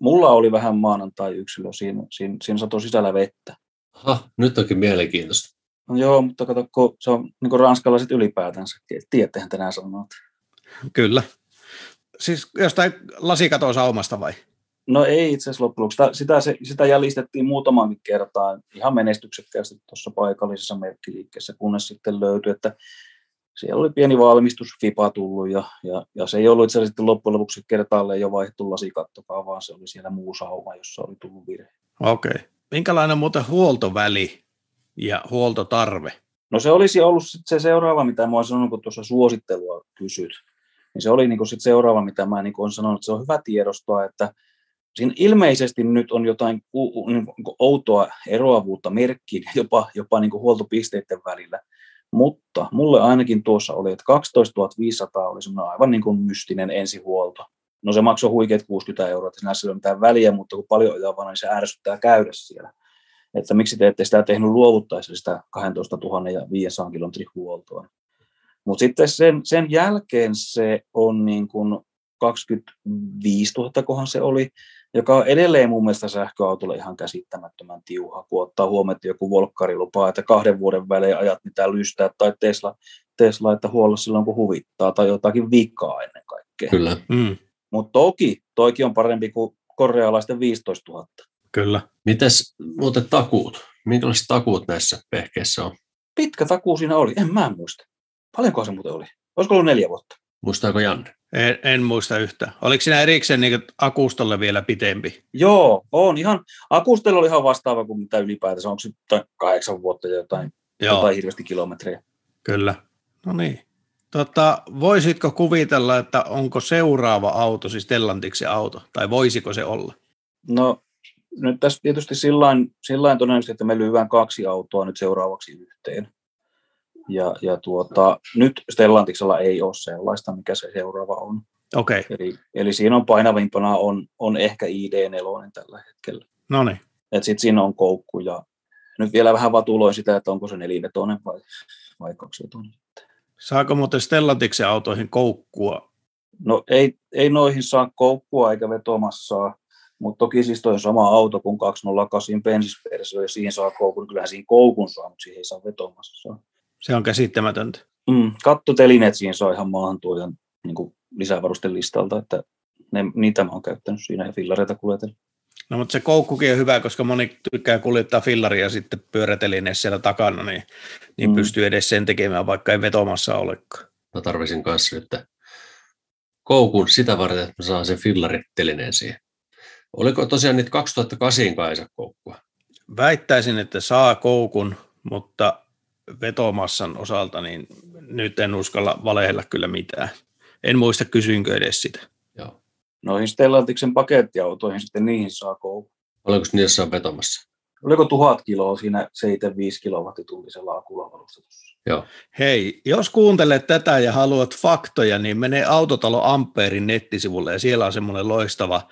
mulla oli vähän maanantai yksilö, siinä, siinä, siinä satoi sisällä vettä. Aha, nyt onkin mielenkiintoista. No joo, mutta katsokko, se on niin kuin ranskalaiset ylipäätänsä. Tiedättehän tänään sanot. Kyllä. Siis jostain lasikatoa saumasta vai? No ei itse asiassa loppujen lopuksi. Sitä, sitä, sitä jäljistettiin muutamankin kertaan ihan menestyksekkäästi tuossa paikallisessa merkkiliikkeessä, kunnes sitten löytyi, että siellä oli pieni valmistusfipa tullut ja, ja, ja se ei ollut itse asiassa loppujen lopuksi kertaalleen jo vaihtu lasikattokaan, vaan se oli siellä muu sauma, jossa oli tullut virhe. Okei. Okay. Minkälainen on muuten huoltoväli ja huoltotarve? No se olisi ollut se seuraava, mitä mä olen sanonut, kun tuossa suosittelua kysyt. Niin se oli niin sit seuraava, mitä mä niin olen sanonut, että se on hyvä tiedostaa, että siinä ilmeisesti nyt on jotain outoa eroavuutta merkkiin, jopa, jopa niin kuin huoltopisteiden välillä, mutta mulle ainakin tuossa oli, että kaksitoistatuhatta viisisataa oli semmoinen aivan niin kuin mystinen ensihuolto. No se maksoi huikeat kuusikymmentä euroa, että sinänsä ei ole mitään väliä, mutta kun paljon ajavana, niin se ärsyttää käydä siellä. Että miksi te ette sitä tehnyt luovuttaessa sitä kaksitoistatuhatta viisisataa kilometrin huoltoa. Mutta sitten sen, sen jälkeen se on niin kuin kaksikymmentäviisituhatta kohan se oli, joka on edelleen mun mielestä sähköautolle ihan käsittämättömän tiuha, kun ottaa huomioon, että joku volkkari lupaa, että kahden vuoden välein ajat mitä lystää, tai Tesla, Tesla että huolla silloin, kun huvittaa, tai jotakin vikaa ennen kaikkea. Kyllä. Mm. Mutta toki, toikin on parempi kuin korealaisten viisitoistatuhatta. Kyllä. Mites muuten takuut? Minkälaiset takuut näissä pehkeissä on? Pitkä takuu siinä oli, en mä muista. Paljonkohan se muuten oli? Olisiko ollut neljä vuotta? Muistaako Janne? En, en muista yhtään. Oliko siinä erikseen niin akustolle vielä pitempi? Joo, on ihan. Akustolle oli ihan vastaava kuin mitä ylipäätänsä. Onko se kahdeksan vuotta jotain, jotain hirveästi kilometrejä? Kyllä. No niin. Tota, voisitko kuvitella, että onko seuraava auto, siis Stellantiksen auto, tai voisiko se olla? No nyt tässä tietysti sillain, sillain todennäköisesti, että me lyödään kaksi autoa nyt seuraavaksi yhteen. Ja, ja tuota, nyt Stellantiksella ei ole sellaista, mikä se seuraava on. Okay. Eli, eli siinä on painavimpana on, on ehkä I D neljä tällä hetkellä. No niin. Että sitten siinä on koukku ja nyt vielä vähän vatuloin sitä, että onko se nelivetoinen vai, vai kaksivetoinen. Saako muuten Stellantiksen autoihin koukkua? No ei, ei noihin saa koukkua eikä vetomassaa, mutta toki siis toi on sama auto kuin kaksisataakahdeksan bensisversio ja siihen saa koukun. Kyllähän siinä koukun saa, mutta siihen ei saa vetomassaa. Se on käsittämätöntä. Mm, kattotelineet siinä saa ihan maahantuojan niin kuin lisävarusten listalta, että ne, niitä mä oon käyttänyt siinä ja fillareita kuljetellut. No mutta se koukkukin on hyvä, koska moni tykkää kuljettaa fillaria sitten pyörätelineessä siellä takana, niin, niin mm. pystyy edes sen tekemään, vaikka ei vetomassa olekaan. Mä tarvisin kanssa nyt koukun sitä varten, että mä saan sen fillarittelineen siihen. Oliko tosiaan niitä kaksituhattakahdeksan kaisa koukkua? Väittäisin, että saa koukun, mutta vetomassan osalta niin nyt en uskalla valehdella kyllä mitään. En muista, kysyinkö edes sitä. Joo. Noihin Stellantiksen pakettiautoihin sitten niihin saa koukun. Oliko niissä on vetomassa? Oliko tuhat kiloa siinä seitsemänkymmentäviisi kilowattituntisella akulavarustetussa? Joo. Hei, jos kuuntelet tätä ja haluat faktoja, niin mene Autotalo Ampeerin nettisivulle ja siellä on semmoinen loistava,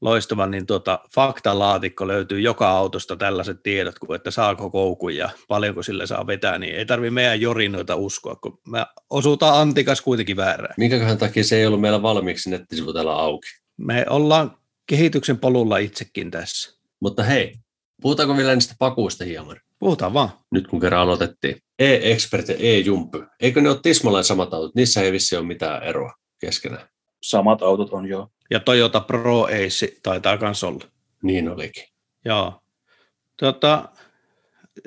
loistava niin tuota, faktalaatikko, löytyy joka autosta tällaiset tiedot, kuin että saako koukun ja paljonko sillä saa vetää, niin ei tarvitse meidän jorinoita uskoa, kun me osutaan antikas kuitenkin väärään. Minkäköhän takia se ei ollut meillä valmiiksi nettisivu täällä auki? Me ollaan kehityksen polulla itsekin tässä. Mutta hei, puhutaanko vielä niistä pakuista hieman? Puhutaan vaan. Nyt kun kerran aloitettiin. E-Expert ja E-Jumpy. Eikö ne ole tismalleen samat autot? Niissä ei vissi ole mitään eroa keskenään. Samat autot on joo. Ja Toyota Pro Ace taitaa kans olla. Niin olikin. Joo. Tota,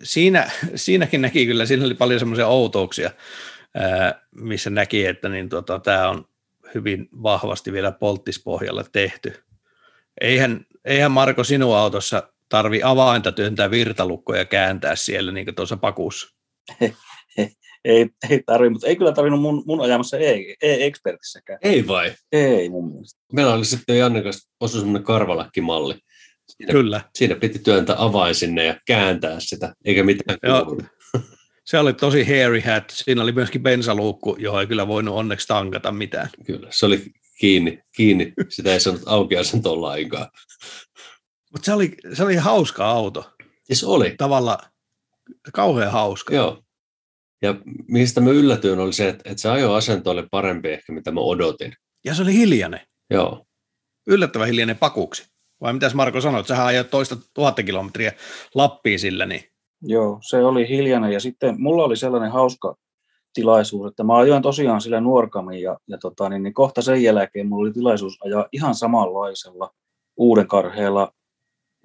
siinä, siinäkin näki kyllä, siinä oli paljon semmoisia outouksia, missä näki, että niin tota, tämä on hyvin vahvasti vielä polttispohjalla tehty. Eihän, eihän Marko sinun autossa tarvi avainta työntää virtalukkoja ja kääntää siellä niin kuin tuossa pakuussa. Ei, ei tarvi, mutta ei kyllä tarvinnut mun, mun ajamassa E-Expertissäkään. Ei vai? Ei mun mielestä. Meillä oli sitten Janne kanssa osu semmoinen karvalakkimalli. Siinä, kyllä. Siinä piti työntää avain sinne ja kääntää sitä, eikä mitään kuulu. Se oli tosi hairy hat. Siinä oli myöskin bensaluukku, johon ei kyllä voinut onneksi tankata mitään. Kyllä, se oli kiinni. kiinni. Sitä ei saanut auki asentoon lainkaan. Mutta se oli, se oli hauska auto. Siis oli. Tavallaan kauhean hauska. Joo. Ja mistä mä yllätyin oli se, että, että se ajoasento oli parempi ehkä, mitä mä odotin. Ja se oli hiljainen. Joo. Yllättävän hiljainen pakuksi. Vai mitäs Marko sanoit, sähän ajoit toista tuhatta kilometriä Lappiin sillä, niin... Joo, se oli hiljainen. Ja sitten mulla oli sellainen hauska tilaisuus, että mä ajoin tosiaan sillä Nuorgamiin ja, ja tota, niin, niin kohta sen jälkeen mulla oli tilaisuus ajaa ihan samanlaisella uuden karheella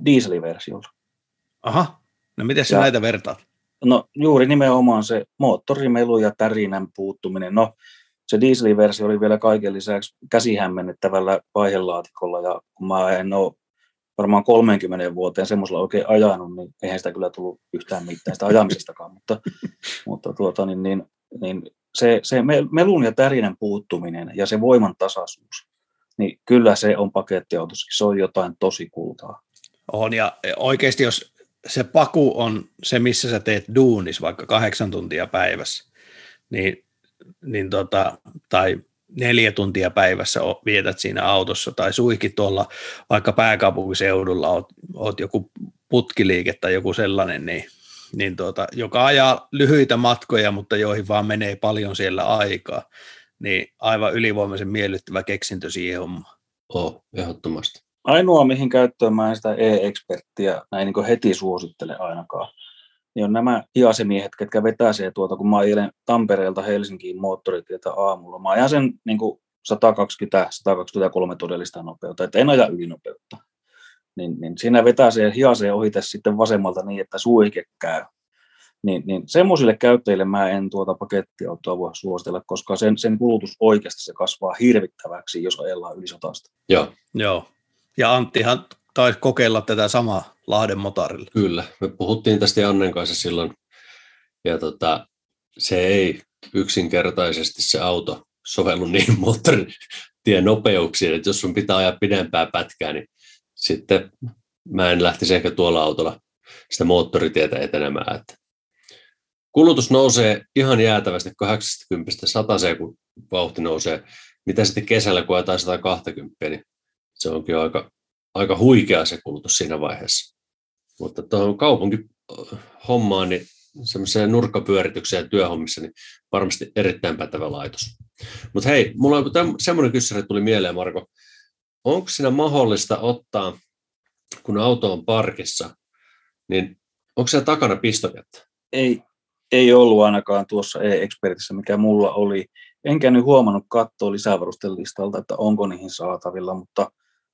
dieselversiolla. Aha, no miten sä ja, näitä vertaat? No juuri nimenomaan se moottorimelu ja tärinän puuttuminen. No se dieselversio oli vielä kaiken lisäksi käsihämmennettävällä vaihelaatikolla ja kun mä en ole varmaan kolmeenkymmeneen vuoteen semmoisella oikein ajanut, niin eihän sitä kyllä tullut yhtään mitään sitä ajamisestakaan, mutta, mutta tuota, niin, niin, niin se, se melun ja tärinän puuttuminen ja se voiman tasaisuus, niin kyllä se on pakettiautossa, se on jotain tosi kultaa. On, ja oikeasti jos se paku on se, missä sä teet duunis vaikka kahdeksan tuntia päivässä, niin, niin tota, tai neljä tuntia päivässä vietät siinä autossa, tai suihkit tuolla vaikka pääkaupunkiseudulla, oot, oot joku putkiliike tai joku sellainen, niin, niin tota, joka ajaa lyhyitä matkoja, mutta joihin vaan menee paljon siellä aikaa, niin aivan ylivoimaisen miellyttävä keksintö siihen hommaan. Oh, ehdottomasti. Ainoa, mihin käyttöön mä en sitä E-Experttiä näin niin kuin heti suosittele ainakaan, niin on nämä hiasemiehet, ketkä vetää se tuolta, kun mä ajelen Tampereelta Helsinkiin moottoritietä aamulla. Mä ajan sen niin kuin sata kaksikymmentä sata kaksikymmentäkolme todellista nopeutta, että en aja ylinopeutta. Niin, niin siinä vetää se hiaseen ohite sitten vasemmalta niin, että suihke käy. Niin, niin semmoisille käyttäjille mä en tuota pakettiautoa voi suositella, koska sen, sen kulutus oikeasti se kasvaa hirvittäväksi, jos ajellaan yli satasta. Joo, joo. Ja Anttihan taisi kokeilla tätä samaa Lahden motorilla. Kyllä, me puhuttiin tästä Jannen kanssa silloin, ja tota, se ei yksinkertaisesti se auto sovellu niin moottoritien nopeuksiin, että jos sun pitää ajaa pidempää pätkää, niin sitten mä en lähtisi ehkä tuolla autolla sitä moottoritietä etenemään. Että kulutus nousee ihan jäätävästi kahdeksankymmentä sataan, kun vauhti nousee. Mitä sitten kesällä, kun ajetaan sata kaksikymmentä, niin se onkin aika, aika huikea se kulutus siinä vaiheessa. Mutta tuohon kaupunkihommaan, niin semmoiseen nurkkapyöritykseen ja työhommissa, niin varmasti erittäin pätevä laitos. Mutta hei, mulla on täm, semmoinen kysymys tuli mieleen, Marko. Onko siinä mahdollista ottaa, kun auto on parkissa, niin onko siellä takana pistokättä? Ei, ei ollut ainakaan tuossa E-Expertissä, mikä mulla oli. Enkä nyt huomannut katsoa lisävarustelistalta, että onko niihin saatavilla, mutta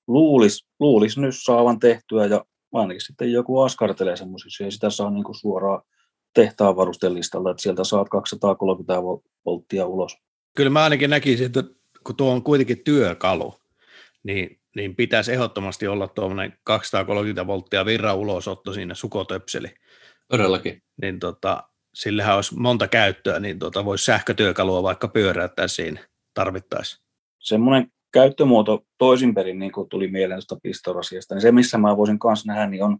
Luulis, luulis nyt saavan tehtyä ja ainakin sitten joku askartelee semmoisiksi, ei sitä saa niinku suoraan tehtaan varustelistalta, että sieltä saat kaksisataakolmekymmentä volttia ulos. Kyllä mä ainakin näkisin, että kun tuo on kuitenkin työkalu, niin, niin pitäisi ehdottomasti olla tuommoinen kaksisataakolmekymmentä volttia virran ulosotto siinä sukotöpseli. Todellakin. Niin tota, sillähän olisi monta käyttöä, niin tota, voisi sähkötyökalua vaikka pyöräyttää siinä tarvittaisiin. Semmoinen käyttömuoto toisinperin, niin kuin tuli mieleen tuosta pistorasiasta, niin se missä mä voisin kanssa nähdä, niin on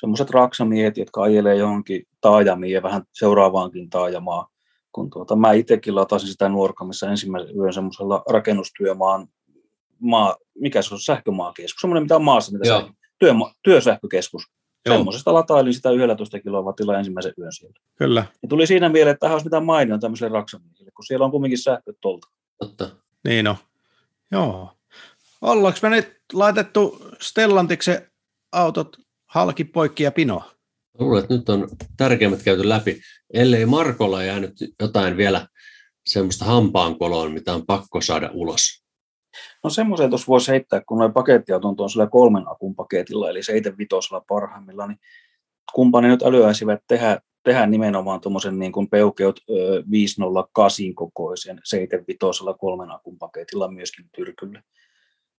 semmoiset raksamiehet, jotka ajelee johonkin taajamiin ja vähän seuraavaankin taajamaan. Kun tuota, mä itsekin latasin sitä Nuorkamissa ensimmäisen yön semmoisella rakennustyömaan, maa, mikä se on, sähkömaakeskus, semmoinen mitä on maassa, mitä sähkö, työma, työsähkökeskus. Joo. Semmoisesta latailin sitä yksitoista kilowatilla ensimmäisen yön siellä. Kyllä. Ja tuli siinä mieleen, että tähän olisi mitään mainioa tämmöiselle raksamiehelle, kun siellä on kumminkin sähköt tuolta. Totta. Niin on. Joo. Ollaanko me nyt laitettu Stellantiksen autot halki, poikki ja pinoa? Luulen, että nyt on tärkeimmät käyty läpi. Ellei Markolla jäänyt jotain vielä semmoista hampaankoloon, mitä on pakko saada ulos. No semmoisen tuossa voisi heittää, kun nuo pakettiautot on sillä kolmen akun paketilla, eli seitsemänvitosella parhaimmilla, niin kumpa ne nyt älyäisivät tehdä, tehdä nimenomaan tuommoisen niin kuin Peugeot viisi nolla kahdeksan kokoisen seitsemänvitosella kolmen akun paketilla myöskin tyrkylle.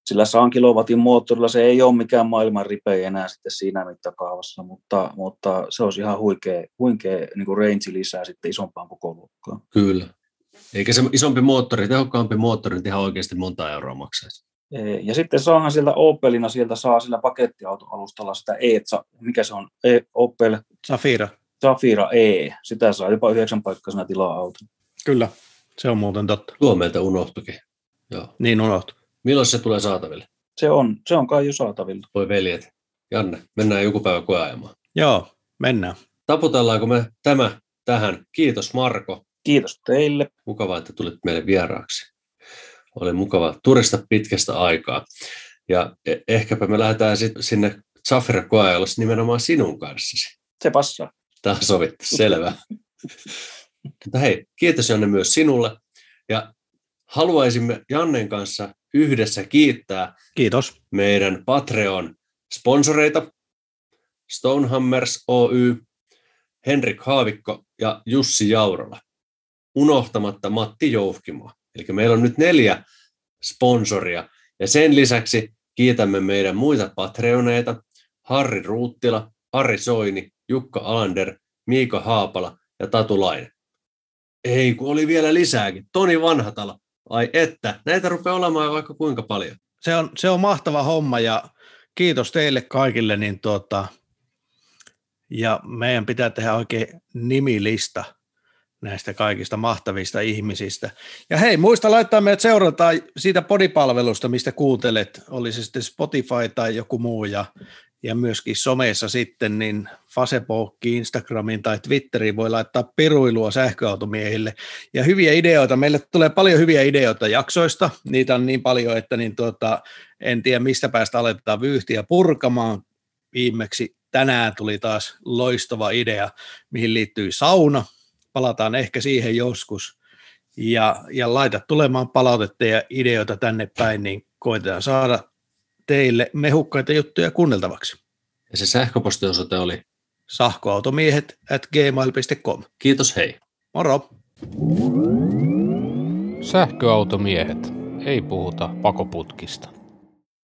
Sillä saan kilowatin moottorilla se ei ole mikään maailman ripeä enää sitten siinä mittakaavassa, mutta, mutta se olisi ihan huikea, huikea niin kuin range lisää sitten isompaan kokoluokkaan. Kyllä. Eikä se isompi moottori, tehokkaampi moottori ihan oikeasti monta euroa maksaisi. Ja sitten saahan sieltä Opelina, sieltä saa sillä pakettiautoalustalla sitä E-tsa, mikä se on, e, Opel Zafira. Zafira-e, sitä saa jopa yhdeksänpaikkaisena tila-auto. Kyllä, se on muuten totta. Tuo meiltä unohtuikin. Joo. Niin unohtui. Milloin se tulee saataville? Se on, se on kai jo saatavilla. Voi veljet. Janne, mennään joku päivä koeajamaan. Joo, mennään. Taputellaanko me tämä tähän? Kiitos Marko. Kiitos teille. Mukavaa, että tulit meille vieraaksi. Oli mukava turista pitkästä aikaa. Ja eh- ehkäpä me lähdetään sit sinne Zafira-koeajalle nimenomaan sinun kanssasi. Se passaa. Tämä on sovittu, selvä. Mutta hei, kiitos Janne myös sinulle. Ja haluaisimme Jannen kanssa yhdessä kiittää Kiitos. meidän Patreon-sponsoreita, Stonehammers Oy, Henrik Haavikko ja Jussi Jaurola, unohtamatta Matti Jouhkimoa. Eli meillä on nyt neljä sponsoria, ja sen lisäksi kiitämme meidän muita Patreoneita, Harri Ruuttila, Ari Soini, Jukka Alander, Miika Haapala ja Tatu Laine. Ei, kun oli vielä lisääkin. Toni Vanhatalo. Ai että, näitä rupeaa olemaan vaikka kuinka paljon. Se on, se on mahtava homma ja kiitos teille kaikille. Niin tuota, ja meidän pitää tehdä oikein nimilista näistä kaikista mahtavista ihmisistä. Ja hei, muista laittaa meidät seurataan siitä podipalvelusta, mistä kuuntelet. Oli se sitten Spotify tai joku muu ja, ja myöskin someissa sitten, niin Facebookiin, Instagramiin tai Twitteriin voi laittaa piruilua sähköautomiehille. Ja hyviä ideoita, meille tulee paljon hyviä ideoita jaksoista, niitä on niin paljon, että niin tuota, en tiedä mistä päästä aletaan vyyhtiä purkamaan. Viimeksi tänään tuli taas loistava idea, mihin liittyy sauna, palataan ehkä siihen joskus. Ja, ja laita tulemaan palautetta ja ideoita tänne päin, niin koitetaan saada teille mehukkaita juttuja kuunneltavaksi. Ja se sähköpostiosoite oli sähköautomiehet at gmail piste com. Kiitos, hei. Moro. Sähköautomiehet. Ei puhuta pakoputkista.